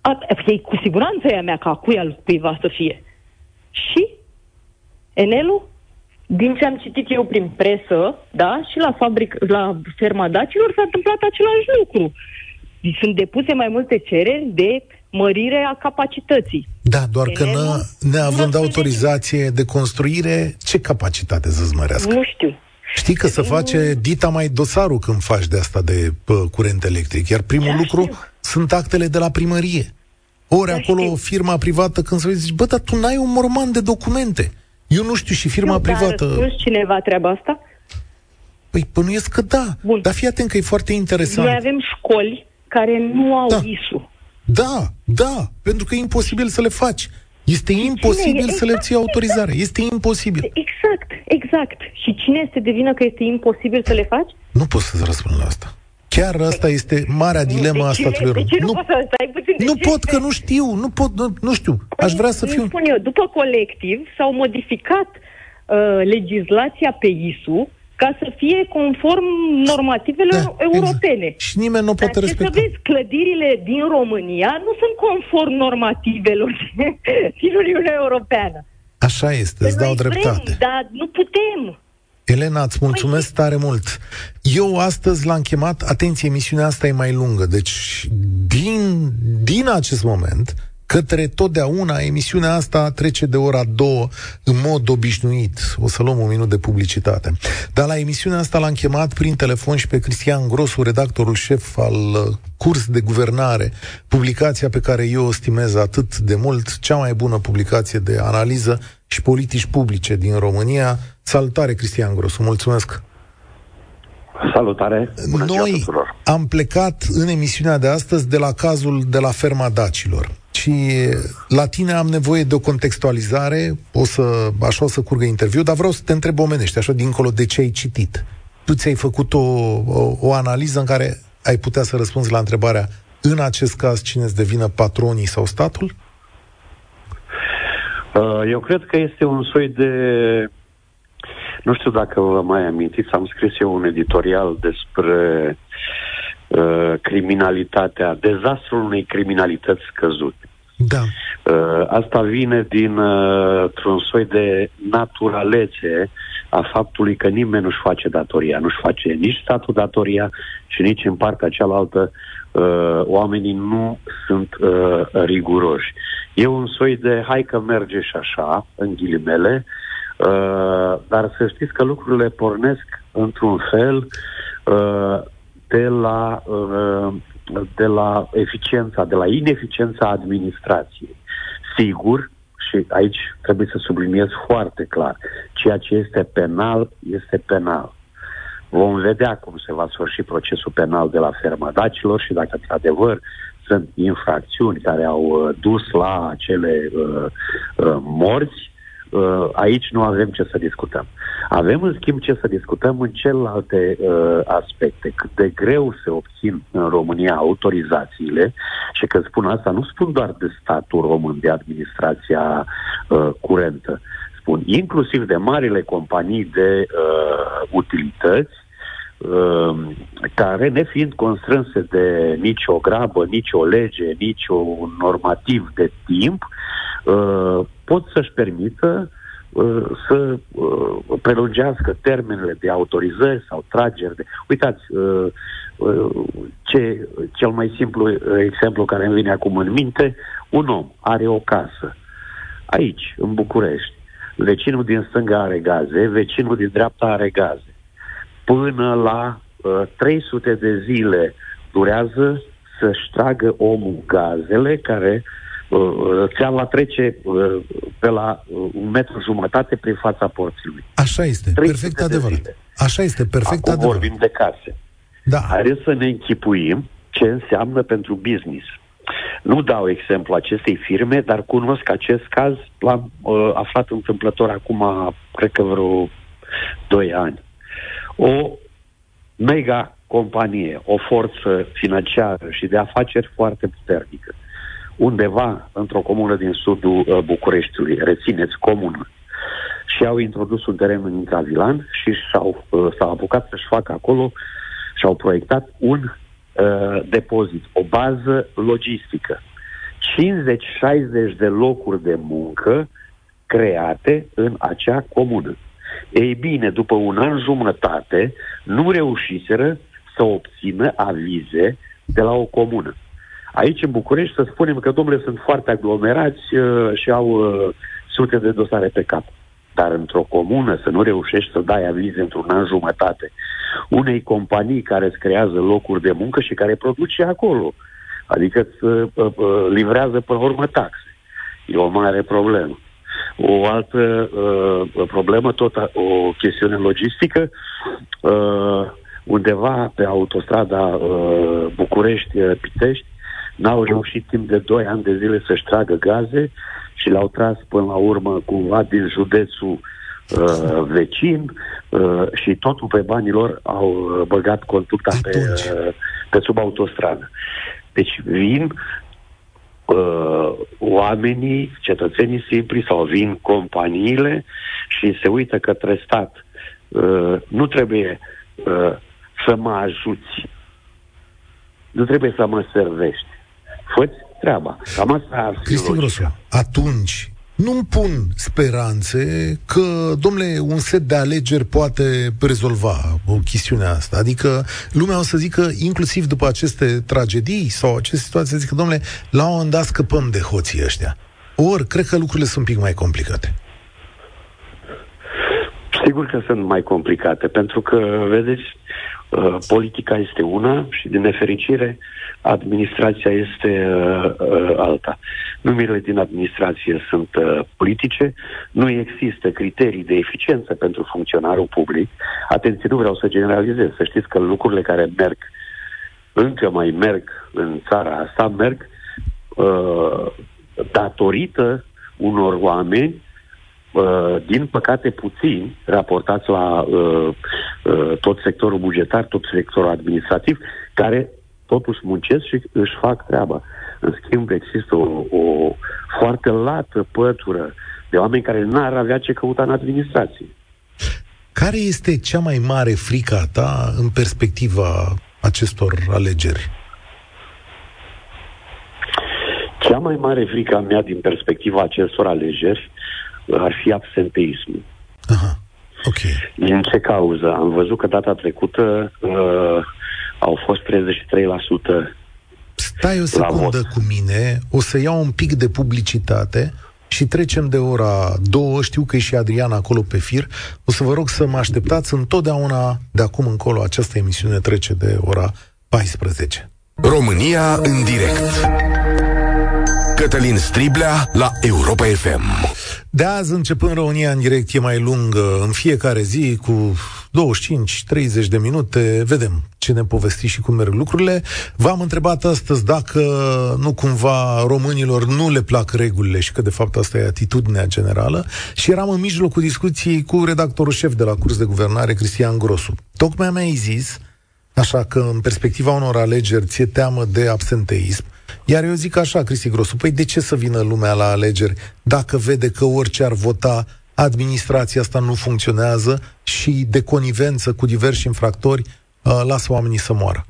A, e, cu siguranță e a mea, că acuia lui cuiva să fie. Și Enelul, din ce am citit eu prin presă, da, și la fabric, la Ferma Dacilor s-a întâmplat același lucru. Sunt depuse mai multe cereri de mărire a capacității. Da, doar Enelul, că n- neavând autorizație de construire, ce capacitate să-ți mărească? Nu știu. Știi că se face dita mai dosarul când faci de asta de pă, curent electric. Iar primul da, lucru, știu. sunt actele de la primărie. Ori da, acolo știu. O firma privată, când se zice, bă, dar tu n-ai un morman de documente. Eu nu știu și firma nu, privată... Nu, dar cineva treaba asta? Păi bănuiesc că da. Bun. Dar fii atent că e foarte interesant. Noi avem școli care nu au da. I S U. Da, da, pentru că e imposibil să le faci. Este imposibil cine? să exact, le ții autorizare. Exact. Este imposibil. Exact, exact. Și cine este de vină că este imposibil să le faci? Nu pot să-ți răspund la asta. Chiar asta este marea dilemă a statului român. Nu, nu, nu pot, că nu știu, nu pot, nu, nu știu. Aș vrea să fiu... Spun eu, după Colectiv s-au modificat uh, legislația pe I S U ca să fie conform normativelor da, europene. Exact. Și nimeni nu poate respecta. Dar ce să vezi, clădirile din România nu sunt conform normativelor din Uniunea Europeană. Așa este, îți dau dreptate. Vrem, dar nu putem. Elena, îți mulțumesc tare mult. Eu astăzi l-am chemat, atenție, emisiunea asta e mai lungă, deci din, din acest moment către totdeauna emisiunea asta trece de ora două în mod obișnuit. O să luăm un minut de publicitate. Dar la emisiunea asta l-am chemat prin telefon și pe Cristian Grosu, redactorul șef al Curs de Guvernare, publicația pe care eu o stimez atât de mult, cea mai bună publicație de analiză și politici publice din România. Salutare, Cristian Grosu, mulțumesc! Salutare! Bună Noi am plecat în emisiunea de astăzi de la cazul de la Ferma Dacilor și la tine am nevoie de o contextualizare, o să, așa o să curgă interviu, dar vreau să te întreb omenește, așa dincolo de ce ai citit. Tu ți-ai făcut o, o, o analiză în care ai putea să răspunzi la întrebarea, în acest caz, cine-ți devină, patronii sau statul? Eu cred că este un soi de... Nu știu dacă vă mai amintiți, am scris eu un editorial despre uh, criminalitatea, dezastrul unei criminalități scăzute. Da. Uh, asta vine din uh, un soi de naturalețe a faptului că nimeni nu-și face datoria, nu-și face nici statul datoria și nici în partea cealaltă uh, oamenii nu sunt uh, riguroși. E un soi de hai că merge și așa, în ghilimele, Uh, dar să știți că lucrurile pornesc într-un fel uh, de la uh, de la eficiența, de la ineficiența administrației. Sigur, și aici trebuie să subliniez foarte clar, ceea ce este penal, este penal. Vom vedea cum se va sfârși procesul penal de la Ferma Dacilor și dacă într-adevăr sunt infracțiuni care au dus la acele uh, uh, morți, aici nu avem ce să discutăm. Avem, în schimb, ce să discutăm în celelalte uh, aspecte. Cât de greu se obțin în România autorizațiile, și când spun asta, nu spun doar de statul român, de administrația uh, curentă. Spun inclusiv de marile companii de uh, utilități, uh, care, nefiind constrânse de nicio grabă, nicio lege, nicio normativ de timp, uh, pot să-și permită uh, să uh, prelungească termenele de autorizări sau trageri. De... Uitați, uh, uh, ce, cel mai simplu exemplu care îmi vine acum în minte, un om are o casă aici, în București. Vecinul din stânga are gaze, vecinul din dreapta are gaze. Până la uh, trei sute de zile durează să-și tragă omul gazele care... Țeava trece pe la un metru jumătate prin fața porții lui. Așa este, perfect adevărat. Așa este, perfect Acum adevărat. Vorbim de case. Da. Are să ne închipuim ce înseamnă pentru business. Nu dau exemplu acestei firme, dar cunosc acest caz, l-am uh, aflat întâmplător acum, cred că vreo doi ani. O mega companie, o forță financiară și de afaceri foarte puternică, undeva într-o comună din sudul uh, Bucureștiului, rețineți, comună, și au introdus un teren în intravilan și s-au, uh, s-au apucat să-și facă acolo, și-au proiectat un uh, depozit, o bază logistică. cincizeci șaizeci de locuri de muncă create în acea comună. Ei bine, după un an jumătate, nu reușiseră să obțină avize de la o comună. Aici, în București, să spunem că, domnule, sunt foarte aglomerați uh, și au uh, sute de dosare pe cap. Dar într-o comună să nu reușești să dai avize într-un an jumătate unei companii care îți creează locuri de muncă și care produce acolo Adică să livrează până la urmă taxe. E o mare problemă. O altă uh, problemă, tot o chestiune logistică, uh, undeva pe autostrada uh, București-Pitești n-au reușit timp de doi ani de zile să-și tragă gaze și le-au tras până la urmă cumva din județul uh, vecin uh, și totul pe banii lor au băgat conducta pe, uh, pe sub autostradă. Deci vin... Uh, oamenii, cetățenii simpli sau vin companiile și se uită către stat. Uh, nu trebuie uh, să mă ajuți. Nu trebuie să mă servești. Fă-ți treaba. Cam asta ar fi. Cristian Grosu, atunci nu-mi pun speranțe că, domnule, un set de alegeri poate rezolva o chestiunea asta. Adică lumea o să zică, inclusiv după aceste tragedii sau aceste situații, zică, domnule, la un moment dat scăpăm de hoții ăștia. Ori, cred că lucrurile sunt un pic mai complicate. Sigur că sunt mai complicate, pentru că, vedeți, politica este una și, din nefericire, administrația este uh, uh, alta. Numirile din administrație sunt uh, politice, nu există criterii de eficiență pentru funcționarul public. Atenție, nu vreau să generalizez, să știți că lucrurile care merg, încă mai merg în țara asta, merg uh, datorită unor oameni, din păcate puțini, raportați la uh, uh, tot sectorul bugetar, tot sectorul administrativ, care totuși muncesc și își fac treaba. În schimb, există o, o foarte lată pătură de oameni care n-ar avea ce căuta în administrație. Care este cea mai mare frică a ta în perspectiva acestor alegeri? Cea mai mare frică a mea din perspectiva acestor alegeri ar fi absenteismul. Aha, ok. Din ce cauză? Am văzut că data trecută uh, au fost treizeci și trei la sută. Stai o secundă cu mine, o să iau un pic de publicitate și trecem de ora două, știu că e și Adrian acolo pe fir, o să vă rog să mă așteptați întotdeauna de acum încolo, această emisiune trece de ora paisprezece. România în direct. Cătălin Striblea la Europa F M. De azi începând România în direct e mai lungă, în fiecare zi cu douăzeci și cinci treizeci de minute, vedem ce ne povesti și cum merg lucrurile. V-am întrebat astăzi dacă nu cumva românilor nu le plac regulile și că de fapt asta e atitudinea generală și eram în mijlocul discuției cu redactorul șef de la Curs de Guvernare, Cristian Grosu. Tocmai mi-ai zis, așa că în perspectiva unor alegeri ți-e teamă de absenteism. Iar eu zic așa, Cristi Grosu, păi de ce să vină lumea la alegeri dacă vede că orice ar vota, administrația asta nu funcționează și de conivență cu diversi infractori uh, lasă oamenii să moară?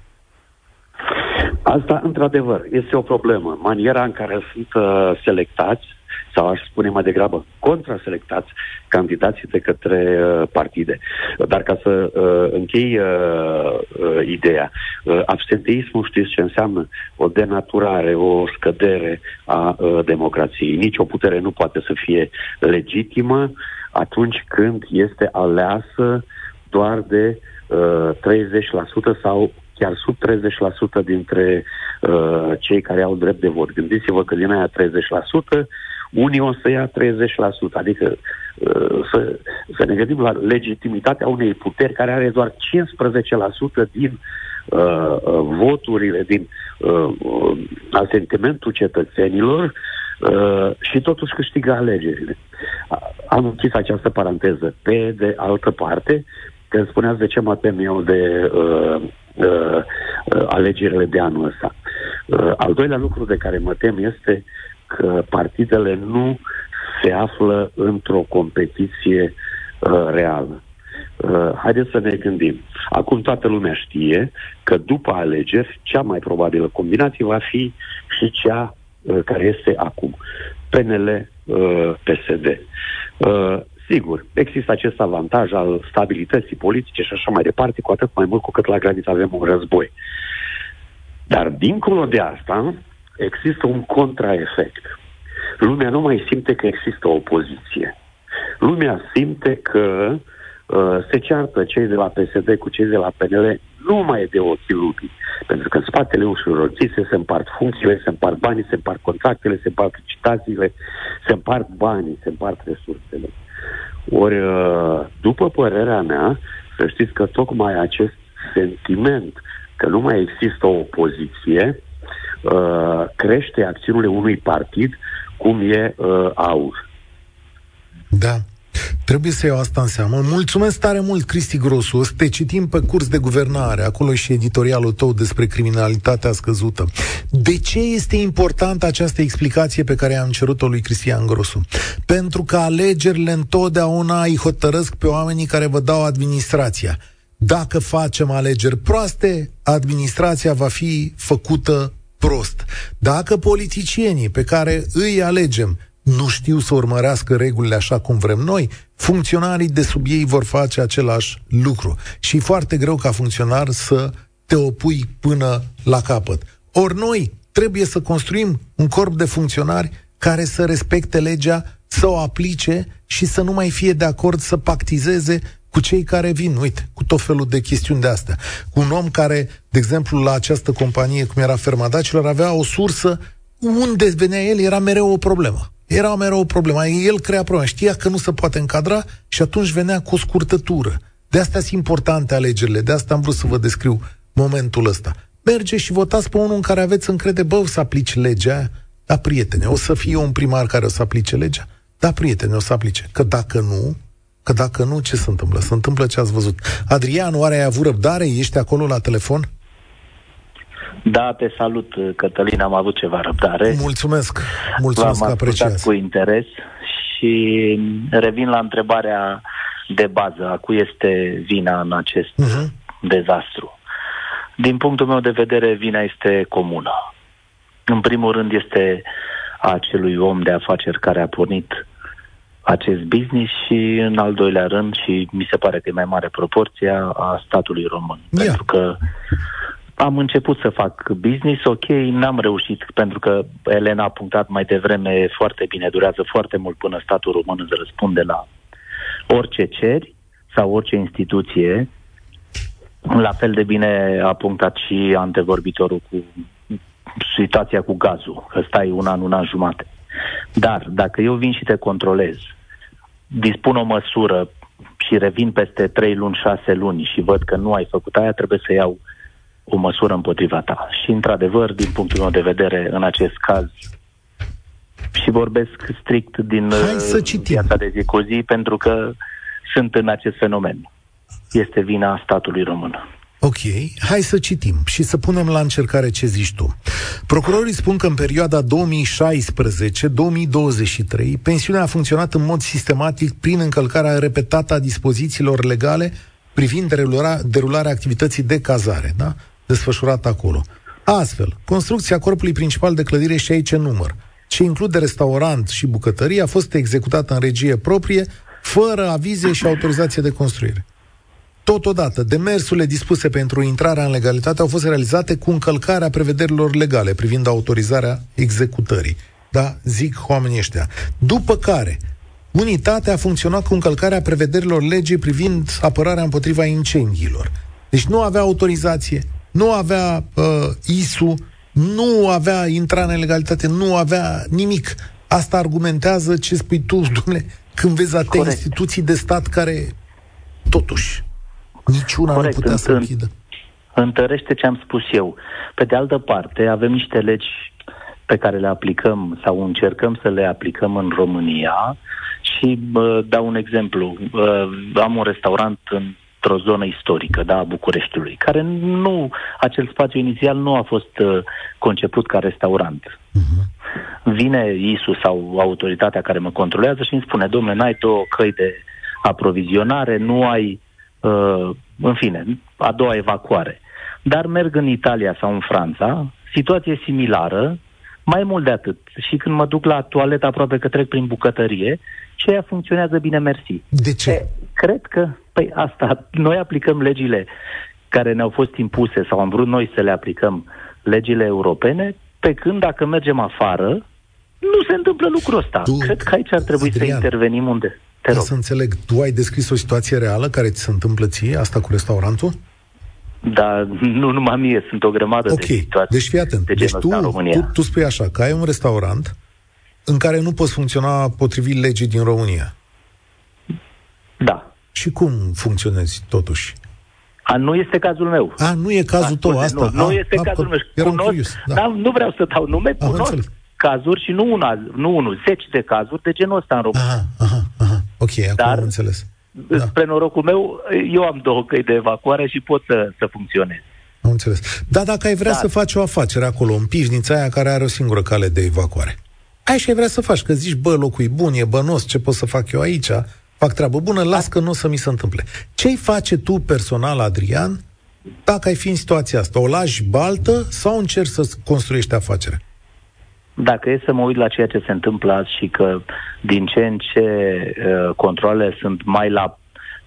Asta, într-adevăr, este o problemă. Maniera în care sunt uh, selectați, sau aș spune mai degrabă, contraselectați candidații de către uh, partide. Dar ca să uh, închei uh, uh, ideea, uh, absenteismul știți ce înseamnă? O denaturare, o scădere a uh, democrației. Nici o putere nu poate să fie legitimă atunci când este aleasă doar de uh, treizeci la sută sau chiar sub treizeci la sută dintre uh, cei care au drept de vot. Gândiți-vă că din aia treizeci la sută, unii o să ia treizeci la sută, adică să, să ne gândim la legitimitatea unei puteri care are doar cincisprezece la sută din uh, voturile, din uh, asentimentul cetățenilor uh, și totuși câștigă alegerile. Am închis această paranteză. Pe de altă parte, că spuneați de ce mă tem eu de uh, uh, alegerile de anul ăsta. Uh, al doilea lucru de care mă tem este că partidele nu se află într-o competiție uh, reală. Uh, haideți să ne gândim. Acum toată lumea știe că după alegeri, cea mai probabilă combinație va fi și cea uh, care este acum. P N L, uh, P S D. Uh, sigur, există acest avantaj al stabilității politice și așa mai departe, cu atât mai mult cu cât la graniță avem un război. Dar dincolo de asta, există un contraefect. Lumea nu mai simte că există opoziție. Lumea simte că uh, se ceartă cei de la P S D cu cei de la P N L nu mai e de ochii lumii. Pentru că în spatele ușurilor închise se împart funcțiile, se împart banii, se împart contractele, se împart licitațiile, se împart banii, se împart resursele. Ori, după părerea mea, să știți că tocmai acest sentiment că nu mai există o opoziție crește acțiunile unui partid cum e AUR. Da. Trebuie să iau asta în seamă. Mulțumesc tare mult, Cristi Grosu. O să te citim pe Curs de Guvernare. Acolo și editorialul tău despre criminalitatea scăzută. De ce este importantă această explicație pe care am cerut-o lui Cristian Grosu? Pentru că alegerile întotdeauna îi hotărăsc pe oamenii care vă dau administrația. Dacă facem alegeri proaste, administrația va fi făcută prost. Dacă politicienii pe care îi alegem nu știu să urmărească regulile așa cum vrem noi, funcționarii de sub ei vor face același lucru. Și e foarte greu ca funcționar să te opui până la capăt. Ori noi trebuie să construim un corp de funcționari care să respecte legea, să o aplice și să nu mai fie de acord să pactizeze cu cei care vin, uite, cu tot felul de chestiuni de astea. Cu un om care, de exemplu, la această companie, cum era Ferma Dacilor, avea o sursă unde venea el, era mereu o problemă. Era mereu o problemă. El crea probleme. Știa că nu se poate încadra și atunci venea cu o scurtătură. De asta sunt importante alegerile. De asta am vrut să vă descriu momentul ăsta. Merge și votați pe unul în care aveți încredere. Bă, o să aplici legea? Da, prietene. O să fie un primar care o să aplice legea? Da, prietene, o să aplice. Că dacă nu, că dacă nu, ce se întâmplă? Se întâmplă ce ați văzut. Adrian, oare ai avut răbdare? Ești acolo la telefon? Da, te salut, Cătălin, am avut ceva răbdare. Mulțumesc, mulțumesc că apreciați. Cu interes și revin la întrebarea de bază, a cui este vina în acest uh-huh. dezastru. Din punctul meu de vedere, vina este comună. În primul rând este a acelui om de afaceri care a pornit acest business și, în al doilea rând, și mi se pare că e mai mare proporția, a statului român. Yeah. Pentru că am început să fac business, ok, n-am reușit, pentru că Elena a punctat mai devreme foarte bine, durează foarte mult până statul român îți răspunde la orice ceri sau orice instituție. La fel de bine a punctat și antevorbitorul cu situația cu gazul, că stai un an, un an jumate. Dar dacă eu vin și te controlez, dispun o măsură și revin peste trei luni, șase luni și văd că nu ai făcut aia, trebuie să iau o măsură împotriva ta. Și, într-adevăr, din punctul meu de vedere, în acest caz, și vorbesc strict din viața de zi cu zi, pentru că sunt în acest fenomen. Este vina statului român. Ok, hai să citim și să punem la încercare ce zici tu. Procurorii spun că în perioada două mii șaisprezece două mii douăzeci și trei pensiunea a funcționat în mod sistematic prin încălcarea repetată a dispozițiilor legale privind derularea, derularea activității de cazare, da? Desfășurată acolo. Astfel, construcția corpului principal de clădire, și aici număr, ce include restaurant și bucătărie, a fost executată în regie proprie, fără avize și autorizație de construire. Totodată, demersurile dispuse pentru intrarea în legalitate au fost realizate cu încălcarea prevederilor legale privind autorizarea executării. Da? Zic oamenii ăștia. După care, unitatea a funcționat cu încălcarea prevederilor legii privind apărarea împotriva incendiilor. Deci nu avea autorizație, nu avea uh, I S U, nu avea intrare în legalitate, nu avea nimic. Asta argumentează ce spui tu, domnule, când vezi atâtea instituții de stat care, totuși, niciuna Corect. nu putea să închidă. Întărește ce am spus eu. Pe de altă parte, avem niște legi pe care le aplicăm sau încercăm să le aplicăm în România. Și uh, dau un exemplu. Uh, am un restaurant într-o zonă istorică, da, a Bucureștiului, care nu, acel spațiu inițial nu a fost uh, conceput ca restaurant. Uh-huh. Vine I S U sau autoritatea care mă controlează și îmi spune, domnule, n-ai două căi de aprovizionare, nu ai, uh, în fine, a doua evacuare. Dar merg în Italia sau în Franța, situație similară, mai mult de atât. Și când mă duc la toaletă, aproape că trec prin bucătărie, și aia funcționează bine, mersi. De ce? E, cred că, păi asta, noi aplicăm legile care ne-au fost impuse sau am vrut noi să le aplicăm, legile europene, pe când dacă mergem afară, nu se întâmplă lucrul ăsta. Tu, cred că aici ar trebui, Adrian, să intervenim unde. Te rog. Să înțeleg, tu ai descris o situație reală care ți se întâmplă ție, asta cu restaurantul? Dar nu numai mie, sunt o grămadă okay. de situații. Deci fii atent. De deci tu, tu, tu spui așa, că ai un restaurant în care nu poți funcționa potrivit legii din România. Da. Și cum funcționezi totuși? A, nu este cazul meu. A, nu e cazul a, tău spune, asta. Nu, a, nu este a, cazul a, meu. Cunosc, curios, da. Da, nu vreau să dau nume, a, cunosc înțeleg. Cazuri și nu una, nu unul, zeci de cazuri de genul ăsta în România. Aha, aha, aha. Ok, acum Dar, am înțeles. Da. Spre norocul meu, eu am două căi de evacuare și pot să, să funcționez. Am înțeles. Dar dacă ai vrea da. să faci o afacere acolo, în pivnița aia care are o singură cale de evacuare, ai și ai vrea să faci, că zici, bă, locul e bun, e bănos, ce pot să fac eu aici, fac treabă bună, las că nu o să mi se întâmple. Ce-i face tu personal, Adrian, dacă ai fi în situația asta? O lași baltă sau încerci să construiești afacerea? Dacă e să mă uit la ceea ce se întâmplă azi și că din ce în ce uh, controlele sunt mai la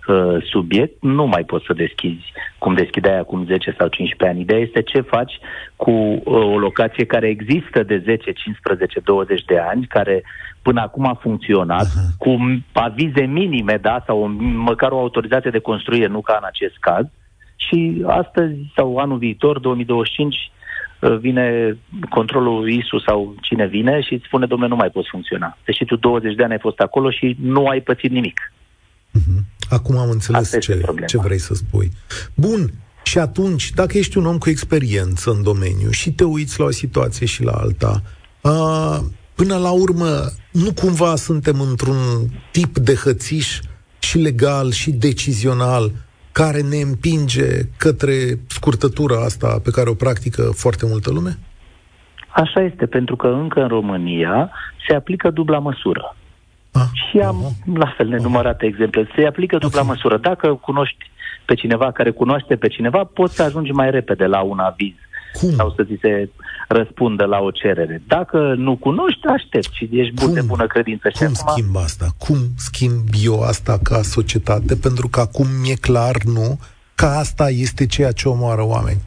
uh, subiect, nu mai poți să deschizi cum deschideai acum zece sau cincisprezece ani. Ideea este ce faci cu uh, o locație care există de zece, cincisprezece, douăzeci de ani, care până acum a funcționat, uh-huh. cu avize minime, da, sau măcar o autorizație de construire, nu ca în acest caz, și astăzi sau anul viitor, două mii douăzeci și cinci, vine controlul I S U sau cine vine și îți spune, dom'le, nu mai poți funcționa. Deși tu douăzeci de ani ai fost acolo și nu ai pățit nimic. Acum am înțeles ce, ce vrei să spui. Bun, și atunci, dacă ești un om cu experiență în domeniu și te uiți la o situație și la alta, a, până la urmă, nu cumva suntem într-un tip de hățiș și legal și decizional care ne împinge către scurtătura asta pe care o practică foarte multă lume? Așa este, pentru că încă în România se aplică dubla măsură. Ah, și am, uh-huh. la fel, nenumărate uh-huh. exemple. Se aplică dubla okay. măsură. Dacă cunoști pe cineva care cunoaște pe cineva, poți să ajungi mai repede la un aviz. Cum? Sau să ți se răspundă la o cerere. Dacă nu cunoști, aștepți și ești bun de bună credință. Cum și acum... schimb asta? Cum schimb eu asta ca societate? Pentru că acum mi-e clar, nu, că asta este ceea ce omoară oameni.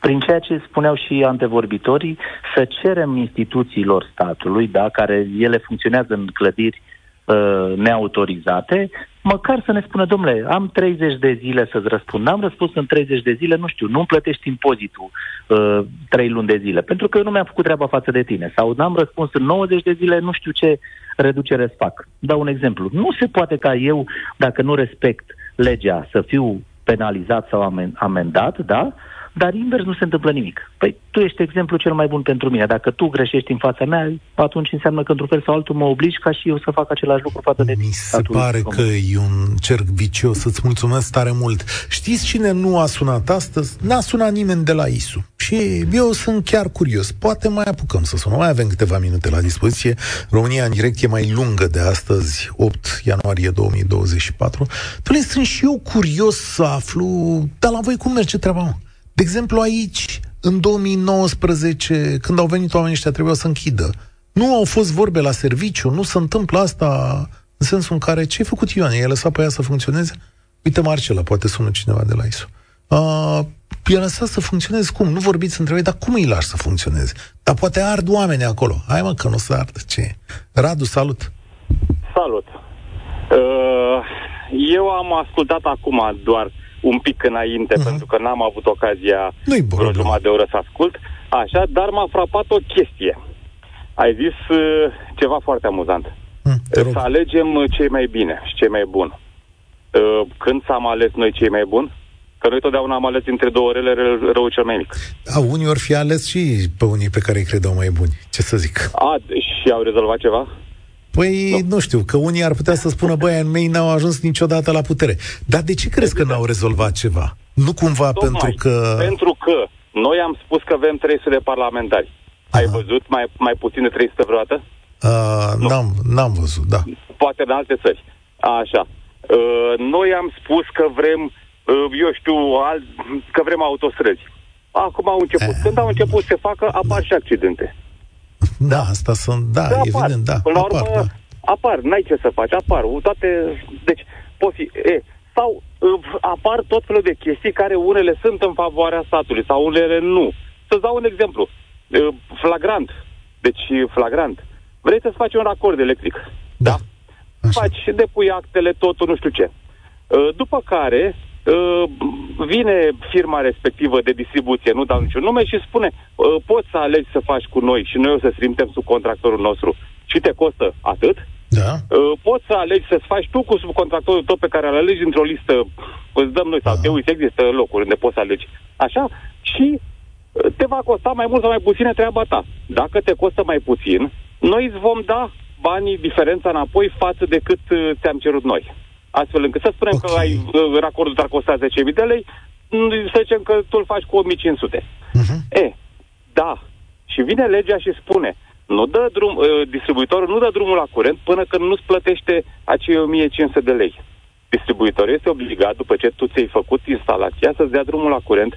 Prin ceea ce spuneau și antevorbitorii, să cerem instituțiilor statului, da, care ele funcționează în clădiri uh, neautorizate, măcar să ne spună, domnule, am treizeci de zile să-ți răspund. N-am răspuns în treizeci de zile, nu știu, nu-mi plătești impozitul uh, trei luni de zile, pentru că eu nu mi-am făcut treaba față de tine. Sau n-am răspuns în nouăzeci de zile, nu știu ce reducere fac. Dau un exemplu. Nu se poate ca eu, dacă nu respect legea, să fiu penalizat sau amen- amendat, da? Dar invers nu se întâmplă nimic. Păi tu ești exemplu cel mai bun pentru mine. Dacă tu greșești în fața mea, atunci înseamnă că într-un fel sau altul mă obligi ca și eu să fac același lucru față de tine. Mi se pare că e un cerc vicios. Îți mulțumesc tare mult. Știți cine nu a sunat astăzi? N-a sunat nimeni de la I S U. Și eu sunt chiar curios. Poate mai apucăm să sunăm. Mai avem câteva minute la dispoziție. România în direct e mai lungă de astăzi, opt ianuarie două mii douăzeci și patru. Păi sunt și eu curios să aflu, dar la voi cum merge treaba, mă? De exemplu, aici, în două mii nouăsprezece, când au venit oamenii ăștia, trebuia să închidă. Nu au fost vorbe la serviciu, nu se întâmplă asta în sensul în care, ce-ai făcut, Ioan? I-ai lăsat pe aia să funcționeze? Uite, Marcela, poate sună cineva de la I S U. Uh, i-a lăsat să funcționeze cum? Nu vorbiți între voi, dar cum îi lași să funcționeze? Dar poate ard oameni acolo. Hai mă, că nu se ardă, ce e? Radu, salut! Salut! Uh, eu am ascultat acum doar un pic înainte, uh-huh. pentru că n-am avut ocazia vreo jumătate de oră să ascult. Așa, dar m-a frapat o chestie. Ai zis uh, ceva foarte amuzant. Mm, să alegem cei mai bine și cei mai buni. Uh, când s-am ales noi cei mai buni? Că noi totdeauna am ales între două rele rău, rău cel mai mic. A, unii ori fi ales și pe unii pe care îi credeau mai buni. Ce să zic? A, și au rezolvat ceva? Păi, nu. nu știu, că unii ar putea să spună, băi, ai mei n-au ajuns niciodată la putere. Dar de ce crezi că n-au rezolvat ceva? Nu cumva Tocmai, pentru că... Pentru că noi am spus că avem trei sute de parlamentari. Aha. Ai văzut mai, mai puțin de trei sute vreodată? Uh, n-am, n-am văzut, da. Poate în alte țări. Așa. Uh, noi am spus că vrem, uh, eu știu, al, că vrem autostrăzi. Acum au început. E... Când au început să facă, apar și accidente. Da, asta sunt, da, da evident, da. Până la urmă, apar, da. apar, n-ai ce să faci, apar, toate, deci, poți fi, e, sau apar tot felul de chestii care unele sunt în favoarea statului, sau unele nu. Să-ți dau un exemplu, flagrant, deci flagrant, vrei să-ți faci un racord electric, da? da? Faci, depui actele, totul, nu știu ce. După care, vine firma respectivă de distribuție, nu dau niciun nume, și spune, poți să alegi să faci cu noi și noi o să-ți trimitem subcontractorul nostru și te costă atât. Da. Poți să alegi să-ți faci tu cu subcontractorul tău pe care îl alegi într-o listă, îți dăm noi, da, sau te uiți, există locuri unde poți să alegi. Așa? Și te va costa mai mult sau mai puțin, treaba ta. Dacă te costă mai puțin, noi îți vom da banii, diferența înapoi față de cât ți-am cerut noi. Astfel încât să spunem, okay, că ai racordul te-ar costa zece mii de lei, să zicem că tu îl faci cu o mie cinci sute. Uh-huh. E, da. Și vine legea și spune, nu dă drum, distribuitorul nu dă drumul la curent până când nu-ți plătește acei o mie cinci sute de lei. Distribuitorul este obligat, după ce tu ți-ai făcut instalația, să-ți dea drumul la curent,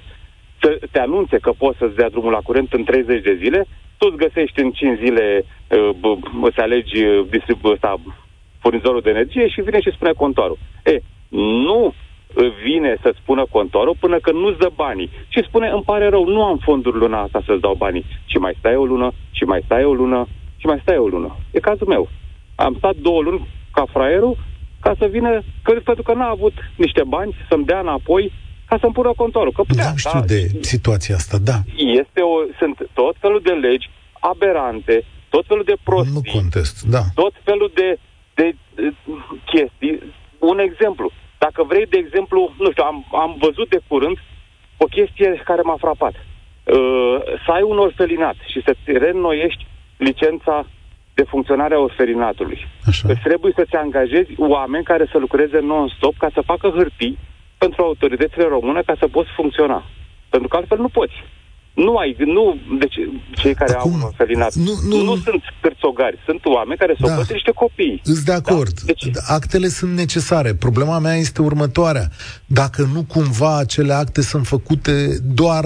să te anunțe că poți să-ți dea drumul la curent în treizeci de zile, tu îți găsești în cinci zile, să alegi distribu- ăsta, furnizorul de energie și vine și spune contorul. E, nu vine să spună contorul până când nu-ți dă banii. Și spune, îmi pare rău, nu am fonduri luna asta să-ți dau banii. Și mai stai o lună, și mai stai o lună, și mai stai o lună. E cazul meu. Am stat două luni ca fraierul ca să vină, că, pentru că n-a avut niște bani să-mi dea înapoi ca să-mi pună contorul. Că putea, da, știu, da, de situația asta, da. Este o, sunt tot felul de legi aberante, tot felul de prostii. Nu contest, da. Tot felul de, de, de chestii. Un exemplu. Dacă vrei, de exemplu, nu știu, am, am văzut de curând o chestie care m-a frapat. Uh, să ai un orfelinat și să-ți reînnoiești licența de funcționare a orfelinatului. Așa. Îți trebuie să-ți angajezi oameni care să lucreze non-stop ca să facă hârtii pentru autoritățile române ca să poți funcționa. Pentru că altfel nu poți. Nu ai, nu, deci cei care acum, au orfelinat nu, nu, nu, nu sunt cârțogari, sunt oameni care s-au făcut niște copii. Îți de acord. Da? Deci, actele sunt necesare. Problema mea este următoarea. Dacă nu cumva acele acte sunt făcute doar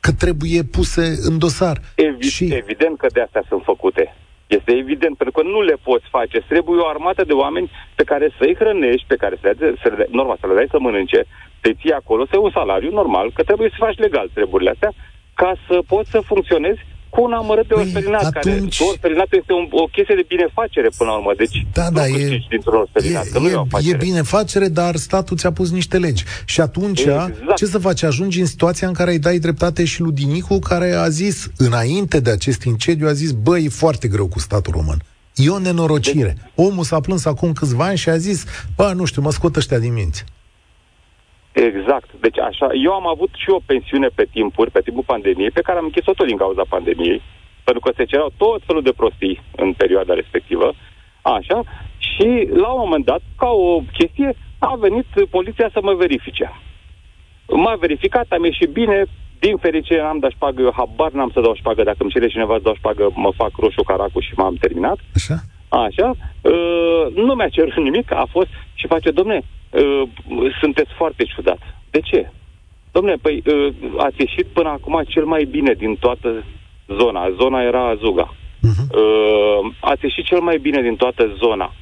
că trebuie puse în dosar. Evi- și... Evident că de astea sunt făcute. Este evident, pentru că nu le poți face. Trebuie o armată de oameni pe care să-i hrănești, pe care să le, să le, normal, să le dai să mănânce, să-i ții acolo, să-i un salariu normal, că trebuie să faci legal treburile astea, ca să poți să funcționezi cu un amărât de orfelinat, atunci... care orfelinatul este un, o chestie de binefacere până la urmă, deci da, da, nu câștigi dintr-un orfelinat, că nu e o afacere. E binefacere, dar statul ți-a pus niște legi. Și atunci, exact, ce să faci? Ajungi în situația în care îi dai dreptate și lui Dinicu, care a zis, înainte de acest incendiu, a zis, bă, e foarte greu cu statul român. E o nenorocire. De... Omul s-a plâns acum câțiva ani și a zis, bă, nu știu, mă scot ăștia din minți. Exact. Deci așa, eu am avut și o pensiune pe timpuri, pe timpul pandemiei, pe care am închis-o tot din cauza pandemiei, pentru că se cereau tot felul de prostii în perioada respectivă. Așa. Și la un moment dat, ca o chestie, a venit poliția să mă verifice. M-a verificat, am ieșit bine, din fericire n-am dat șpagă, eu habar n-am să dau șpagă, dacă îmi cere cineva să dau șpagă, mă fac roșu caracul și m-am terminat. Așa. Așa. Uh, nu mi-a cerut nimic, a fost și face, domne, sunteți foarte ciudat. De ce? Dom'le, păi ați ieșit până acum cel mai bine din toată zona. Zona era Azuga. Uh-huh. Ați ieșit cel mai bine din toată zona.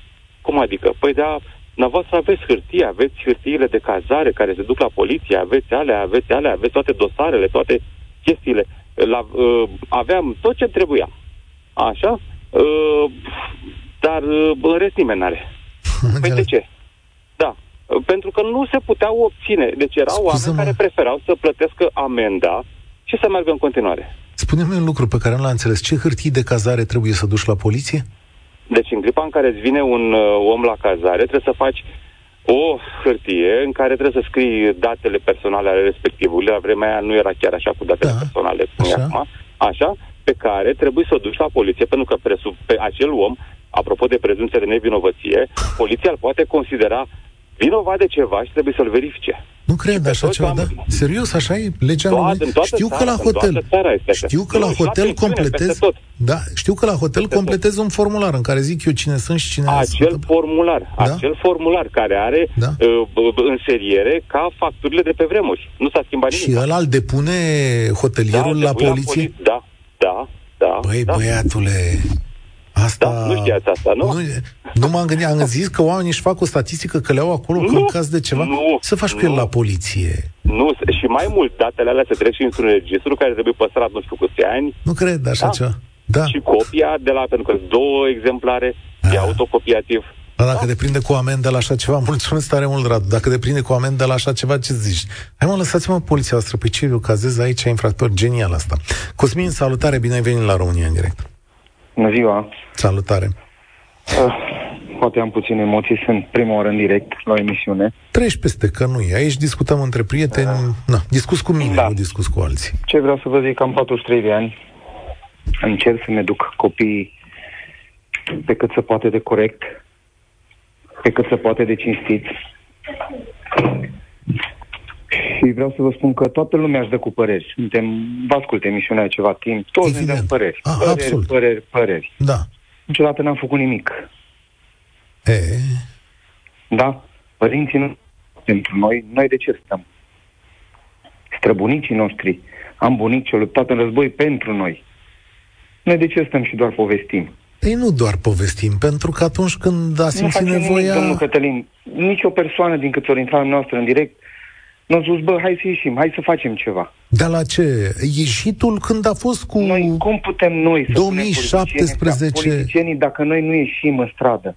Cum adică? Păi da, dumneavoastră aveți hârtie, aveți hârtiile de cazare care se duc la poliție, aveți alea, aveți alea, aveți toate dosarele, toate chestiile. La, aveam tot ce trebuia. Așa? Dar în rest nimeni n-are. Păi de ce? Da. Pentru că nu se puteau obține. Deci erau Scuze-mă. oameni care preferau să plătească amenda și să meargă în continuare. Spune-mi un lucru pe care nu l-am înțeles. Ce hârtii de cazare trebuie să duci la poliție? Deci în clipa în care îți vine un uh, om la cazare, trebuie să faci o hârtie în care trebuie să scrii datele personale ale respectivului. La vremea aia nu era chiar așa cu datele da. personale, cum e acum. Așa, pe care trebuie să o duci la poliție, pentru că presu- pe acel om, apropo de prezumția de nevinovăție, poliția îl poate considera vinovat de ceva și trebuie să-l verifice. Nu cred așa ceva, oameni... da? Serios, așa e legea României? Știu că la hotel, știu că la hotel completez, da, știu că la hotel completez un formular în care zic eu cine sunt și cine sunt. Acel formular, da? Acel formular care are da? uh, înseriere ca facturile de pe vremuri. Nu s-a schimbat nimic. Și ăla îl depune hotelierul da, la poliție? La poli- da, da, da. Băi, da. băiatule... Asta... Da, nu știați asta, nu? Nu, nu m-am gândit, am zis că oamenii își fac o statistică că le-au acolo nu, că în caz de ceva. Nu, să faci nu, cu el la poliție. Nu, și mai mult, datele alea se trec și într-un registru care trebuie păstrat nu știu câți ani. Nu cred așa da. ceva. Da. Și copia de la, pentru că două exemplare, a. e autocopiativ. Dar dacă deprinde cu amendă la așa ceva, mulțumesc tare mult, Radu, dacă deprinde cu amendă la așa ceva, ce zici? Hai mă, lăsați-mă poliția voastră, pe ce eu cazez aici, infractor genial asta. Cosmin, salutare, bine ai venit la România în direct. Bună ziua. Salutare. Uh, poate am puține emoții, sunt prima oară în direct la emisiune. Treci peste că nu e, aici discutăm între prieteni, uh, na, discus cu mine, da. Nu discus cu alții. Ce vreau să vă zic, am patruzeci și trei de ani, încerc să-mi educ copiii pe cât se poate de corect, pe cât se poate de cinstit. Și vreau să vă spun că toată lumea își dă cu păreri. Suntem, vă ascult emisiunea ceva timp, toți ne dăm păreri. A, păreri, absolut. păreri, păreri. Da. Niciodată n-am făcut nimic. E... Da? Părinții nu pentru noi. Noi de ce stăm? Străbunicii noștri, am bunici ce au luptat în război pentru noi. Noi de ce stăm și doar povestim? Ei, nu doar povestim, pentru că atunci când a simțit nevoia... Nu domnul Cătălin, nici o persoană din câți ori intra noastră în direct nu a zis, bă, hai să ieșim, hai să facem ceva. Dar la ce? Ieșitul când a fost cu... Noi, cum putem noi să două mii șaptesprezece... punem politicienii dacă noi nu ieșim în stradă?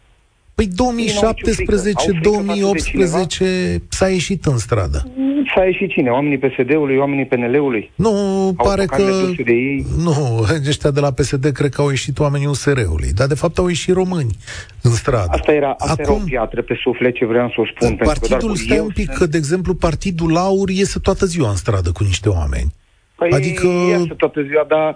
Păi două mii șaptesprezece două mii optsprezece s-a ieșit în stradă. S-a ieșit cine? Oamenii P S D-ului, oamenii P N L-ului? Nu, au pare că... De ei. Nu, ăștia de la P S D cred că au ieșit oamenii U S R-ului, dar de fapt au ieșit români în stradă. Asta era, asta Acum, era o piatră pe suflet, ce vreau să o spun. Partidul stă un pic, că de exemplu partidul Aur iese toată ziua în stradă cu niște oameni. Păi adică... iasă toată ziua, dar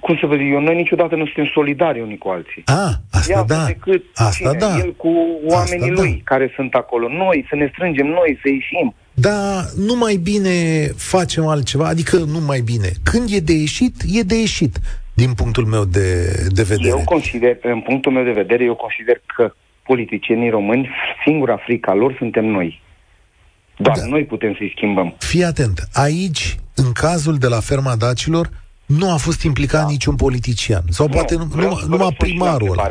cum să vă zic eu, noi niciodată nu suntem solidari unii cu alții. A, asta Ia da, decât asta cine, da. El cu oamenii asta lui, da, care sunt acolo. Noi, să ne strângem noi, să ieșim. Dar nu mai bine facem altceva, adică nu mai bine. Când e de ieșit, e de ieșit, din punctul meu de, de vedere. Eu consider, în punctul meu de vedere, eu consider că politicienii români, singura frica lor suntem noi. Dar da. Noi putem să-i schimbăm. Fii atent, aici, în cazul de la Ferma Dacilor, nu a fost implicat da. niciun politician. Sau nu, poate num- numai primarul ăla.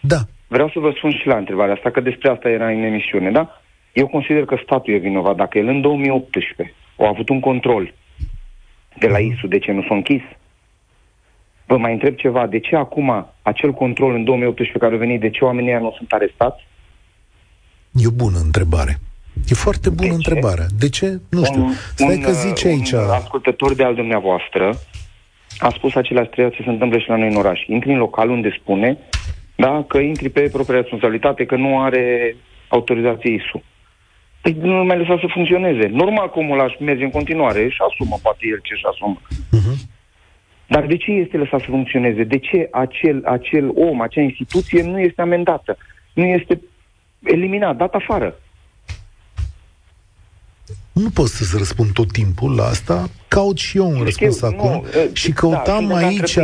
Da. Vreau să vă spun și la întrebarea asta, că despre asta era în emisiune, da? Eu consider că statul e vinovat. Dacă el în două mii optsprezece a avut un control de la I S U, de ce nu s-a închis? Vă mai întreb ceva, de ce acum acel control în două mii optsprezece care a venit, de ce oamenii ăia nu sunt arestați? E o bună întrebare. E foarte bună întrebarea. De ce? Nu știu. Stai că zice aici... Un ascultător de al dumneavoastră a spus același treia ce se întâmplă și la noi în oraș. Intri în local unde spune, da, că intri pe propria responsabilitate, că nu are autorizație I S U. Păi nu mai lăsa să funcționeze. Normal că omul ăla merge în continuare, își asumă, poate el ce-și asumă. Uh-huh. Dar de ce este lăsat să funcționeze? De ce acel, acel om, acea instituție nu este amendată? Nu este eliminat, dat afară? Nu pot să-ți răspund tot timpul la asta. Caut și eu un răspuns eu, acum. Nu, și căutam da, aici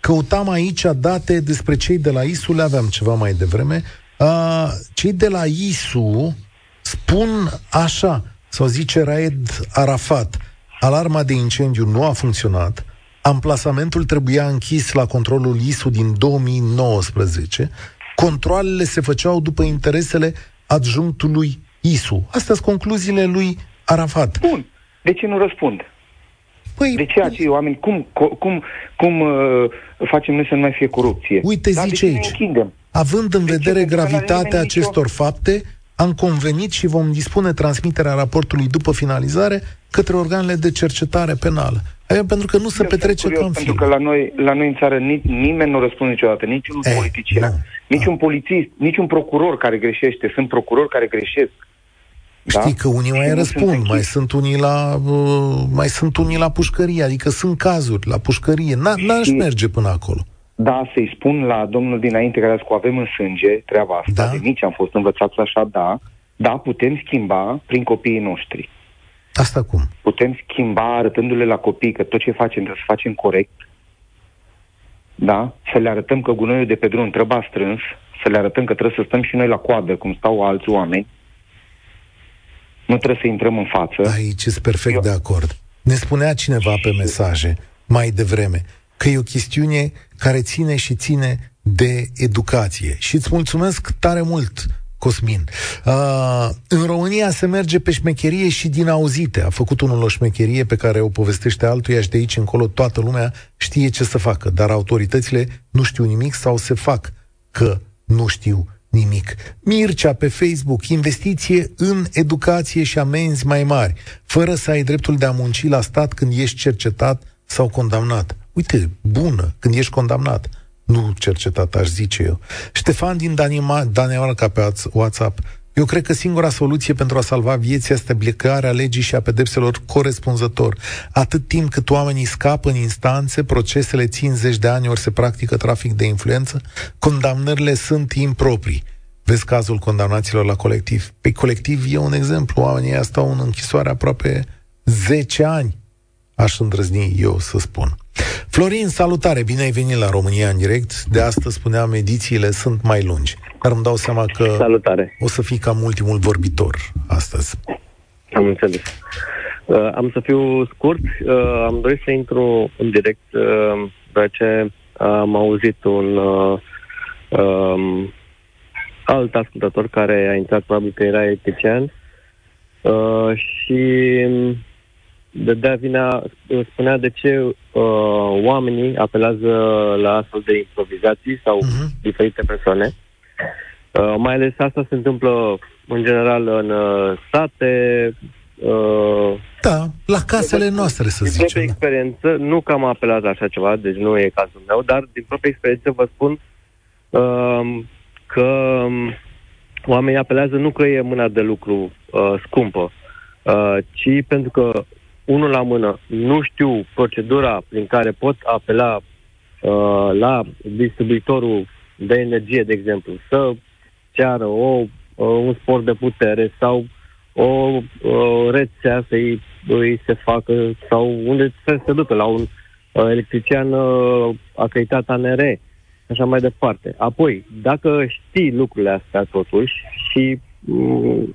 căutam aici date despre cei de la I S U, le aveam ceva mai devreme. Uh, cei de la I S U spun așa, sau zice Raed Arafat, alarma de incendiu nu a funcționat, amplasamentul trebuia închis la controlul I S U din două mii nouăsprezece, controalele se făceau după interesele adjunctului I S U. Astea sunt concluziile lui Arafat. Bun. De ce nu răspund? Păi, de ce acei oameni? Cum, cum, cum uh, facem noi să nu mai fie corupție? Uite, da, zice aici, având în de vedere gravitatea acestor nicio... fapte, am convenit și vom dispune transmiterea raportului după finalizare către organele de cercetare penală. Aia pentru că nu se Eu petrece curios, ca în film. Pentru că la noi, la noi în țară ni, nimeni nu răspunde niciodată, niciun Ei, politician, nu, niciun da. polițist, niciun procuror care greșește. Sunt procurori care greșesc. Știi da? că unii mai răspund, sunt mai, sunt unii la, uh, mai sunt unii la pușcărie, adică sunt cazuri la pușcărie, N- n-aș merge până acolo. Da, să-i spun la domnul dinainte care a zis că avem în sânge treaba asta, da? de mici am fost învățați așa, da, da, putem schimba prin copiii noștri. Asta cum? Putem schimba arătându-le la copii că tot ce facem trebuie să facem corect, da? Să le arătăm că gunoiul de pe drum trebuie strâns, să le arătăm că trebuie să stăm și noi la coadă, cum stau alți oameni. Nu trebuie să intrăm în față. Aici sunt perfect Eu... de acord. Ne spunea cineva pe mesaje mai devreme că e o chestiune care ține și ține de educație. Și îți mulțumesc tare mult, Cosmin. Uh, în România se merge pe șmecherie și din auzite. A făcut unul o șmecherie pe care o povestește altuia și de aici încolo toată lumea știe ce să facă. Dar autoritățile nu știu nimic sau se fac că nu știu nimic. Mircea pe Facebook, investiție în educație și amenzi mai mari, fără să ai dreptul de a munci la stat când ești cercetat sau condamnat. Uite, bună, când ești condamnat, nu cercetat, aș zice eu. Ștefan din Danima, Danemarca pe WhatsApp. Eu cred că singura soluție pentru a salva vieți este aplicarea legii și a pedepselor corespunzător. Atât timp cât oamenii scapă în instanțe, procesele țin zeci de ani, ori se practică trafic de influență, condamnările sunt improprii. Vezi cazul condamnaților la Colectiv. Pe Colectiv e un exemplu. Oamenii ăia stau în închisoare aproape zece ani. Aș îndrăzni eu să spun. Florin, salutare! Bine ai venit la România în direct. De astăzi spuneam, edițiile sunt mai lungi. Dar îmi dau seama că salutare. O să fii cam ultimul vorbitor astăzi. Am înțeles. Uh, am să fiu scurt. Uh, am dorit să intru în direct, uh, deoarece am auzit un uh, um, alt ascultător care a intrat, probabil că era electrician, uh, și... dădea vina, spunea de ce uh, oamenii apelează la astfel de improvizații sau uh-huh. diferite persoane. Uh, mai ales asta se întâmplă în general în uh, state. Uh, da, la casele noastre, să zicem. Din propria experiență, nu că am apelat la așa ceva, deci nu e cazul meu, dar din propria experiență vă spun uh, că oamenii apelează nu că e mâna de lucru uh, scumpă, Uh, ci pentru că, unul la mână, nu știu procedura prin care pot apela uh, la distribuitorul de energie, de exemplu, să ceară o, uh, un sport de putere sau o uh, rețea să îi, îi se facă sau unde să se ducă, la un uh, electrician uh, acreditat A N R E, așa mai departe. Apoi, dacă știi lucrurile astea totuși și... Um,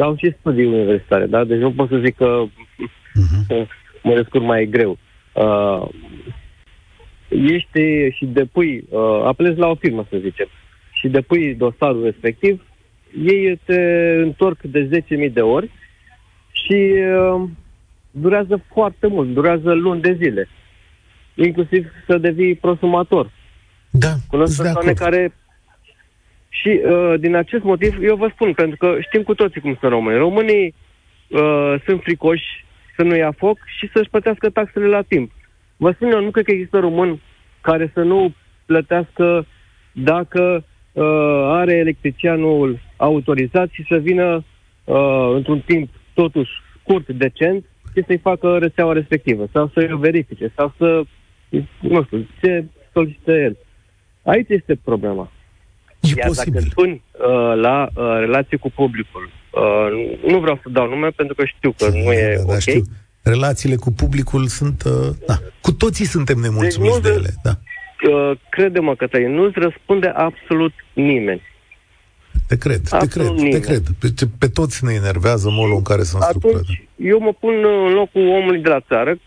au și studii universitare, da? Deci nu pot să zic că uh-huh. mă descurc mai greu. Uh, ești și depui, uh, apelezi la o firmă, să zicem, și depui dosarul respectiv, ei te întorc de zece mii de ori și uh, durează foarte mult, durează luni de zile. Inclusiv să devii prosumator. Da, cunosc persoane care... Și uh, din acest motiv, eu vă spun, pentru că știm cu toții cum sunt românii. Românii uh, sunt fricoși să nu ia foc și să-și plătească taxele la timp. Vă spun eu, nu cred că există român care să nu plătească dacă uh, are electricianul autorizat și să vină uh, într-un timp totuși scurt, decent, și să-i facă rețeaua respectivă, sau să-i verifice, sau să, nu știu, ce solicită el. Aici este problema. Iar dacă spun uh, la uh, relație cu publicul, uh, nu vreau să dau nume pentru că știu că nu e da, ok. Știu. Relațiile cu publicul sunt... Uh, da. Cu toții suntem nemulțumiți deci de ele. Da. Uh, crede-mă, Cătălin, nu-ți răspunde absolut nimeni. Te cred, absolut te cred, nimeni. te cred. Pe, pe toți ne enervează modul în care sunt structurate. Atunci, eu mă pun în locul omului de la țară,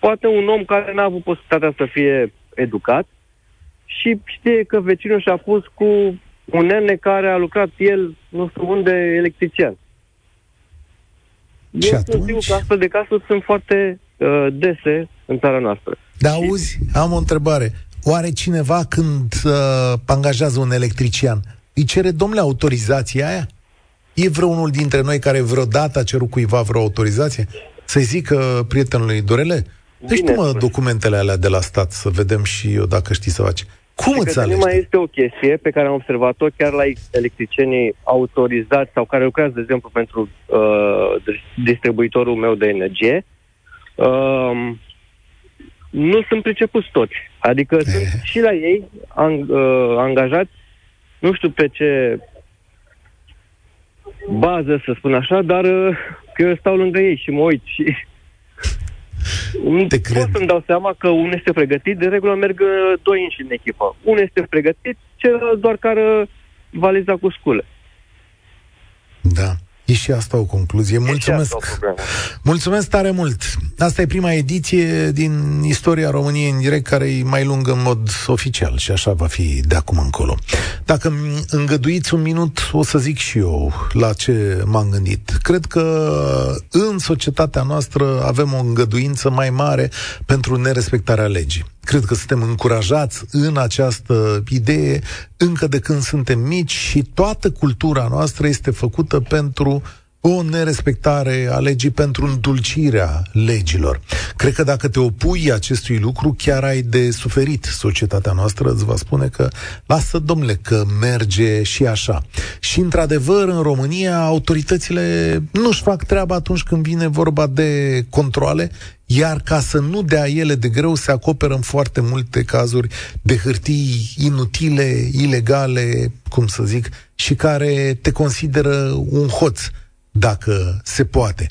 poate un om care n-a avut posibilitatea să fie educat, și știe că vecinul și-a pus cu un nene care a lucrat el, nu știu unde, electrician. Și eu atunci? Știu că astfel de cazuri sunt foarte uh, dese în țara noastră. Dar și... auzi, am o întrebare. Oare cineva când uh, angajează un electrician, îi cere, domnule, autorizația aia? E vreunul dintre noi care vreodată a cerut cuiva vreo autorizație? Să-i zică prietenului Dorele? Deci tu, mă, documentele alea de la stat, să vedem și eu dacă știi să faci. Cum îți alegi? Mai este o chestie pe care am observat-o chiar la electricienii autorizați sau care lucrează, de exemplu, pentru uh, distribuitorul meu de energie. Uh, nu sunt pricepuți toți. Adică e. sunt și la ei ang- uh, angajați, nu știu pe ce bază, să spun așa, dar uh, că eu stau lângă ei și mă uit și... Te pot să-mi dau seama că unul este pregătit. De regulă merg doi înși în echipă. Unul este pregătit, celălalt doar care valiza cu scule. Da, e și asta o concluzie. Mulțumesc. Mulțumesc tare mult. Asta e prima ediție din istoria României în direct care e mai lungă în mod oficial și așa va fi de acum încolo. Dacă îmi îngăduiți un minut, o să zic și eu la ce m-am gândit. Cred că în societatea noastră avem o îngăduință mai mare pentru nerespectarea legii. Cred că suntem încurajați în această idee încă de când suntem mici și toată cultura noastră este făcută pentru o nerespectare a legii, pentru îndulcirea legilor. Cred că dacă te opui acestui lucru, chiar ai de suferit. Societatea noastră îți va spune că lasă, domnule, că merge și așa. Și, într-adevăr, în România, autoritățile nu-și fac treaba atunci când vine vorba de controle, iar ca să nu dea ele de greu, se acoperă în foarte multe cazuri de hârtii inutile, ilegale, cum să zic, și care te consideră un hoț, dacă se poate.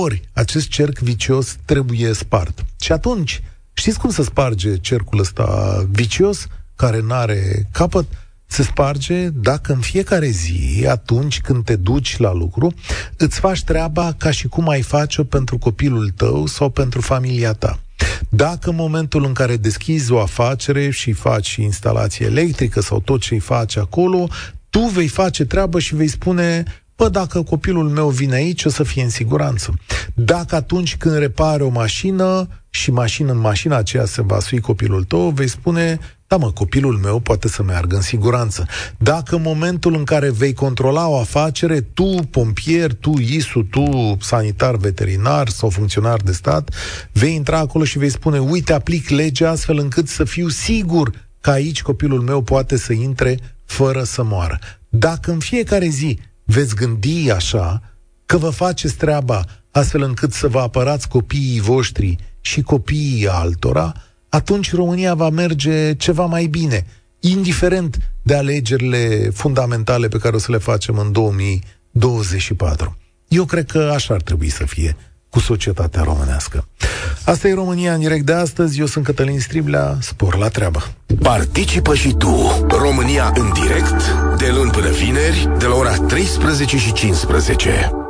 Ori acest cerc vicios trebuie spart. Și atunci, știți cum se sparge cercul ăsta vicios, care n-are capăt? Se sparge dacă în fiecare zi, atunci când te duci la lucru, îți faci treaba ca și cum ai face-o pentru copilul tău sau pentru familia ta. Dacă în momentul în care deschizi o afacere și faci instalație electrică sau tot ce-i faci acolo, tu vei face treabă și vei spune: bă, dacă copilul meu vine aici, o să fie în siguranță. Dacă atunci când repare o mașină și mașină, în mașina aceea se va sui copilul tău, vei spune: da, mă, copilul meu poate să meargă în siguranță. Dacă în momentul în care vei controla o afacere, tu, pompier, tu, I S U, tu, sanitar, veterinar sau funcționar de stat, vei intra acolo și vei spune: uite, aplic legea astfel încât să fiu sigur că aici copilul meu poate să intre fără să moară. Dacă în fiecare zi veți gândi așa, că vă faceți treaba astfel încât să vă apărați copiii voștri și copiii altora, atunci România va merge ceva mai bine, indiferent de alegerile fundamentale pe care o să le facem în două mii douăzeci și patru. Eu cred că așa ar trebui să fie cu societatea românească. Asta e România în direct de astăzi. Eu sunt Cătălin Striblea, spor la treabă. Participă și tu, România în direct, de luni până vineri, de la ora treisprezece și cincisprezece.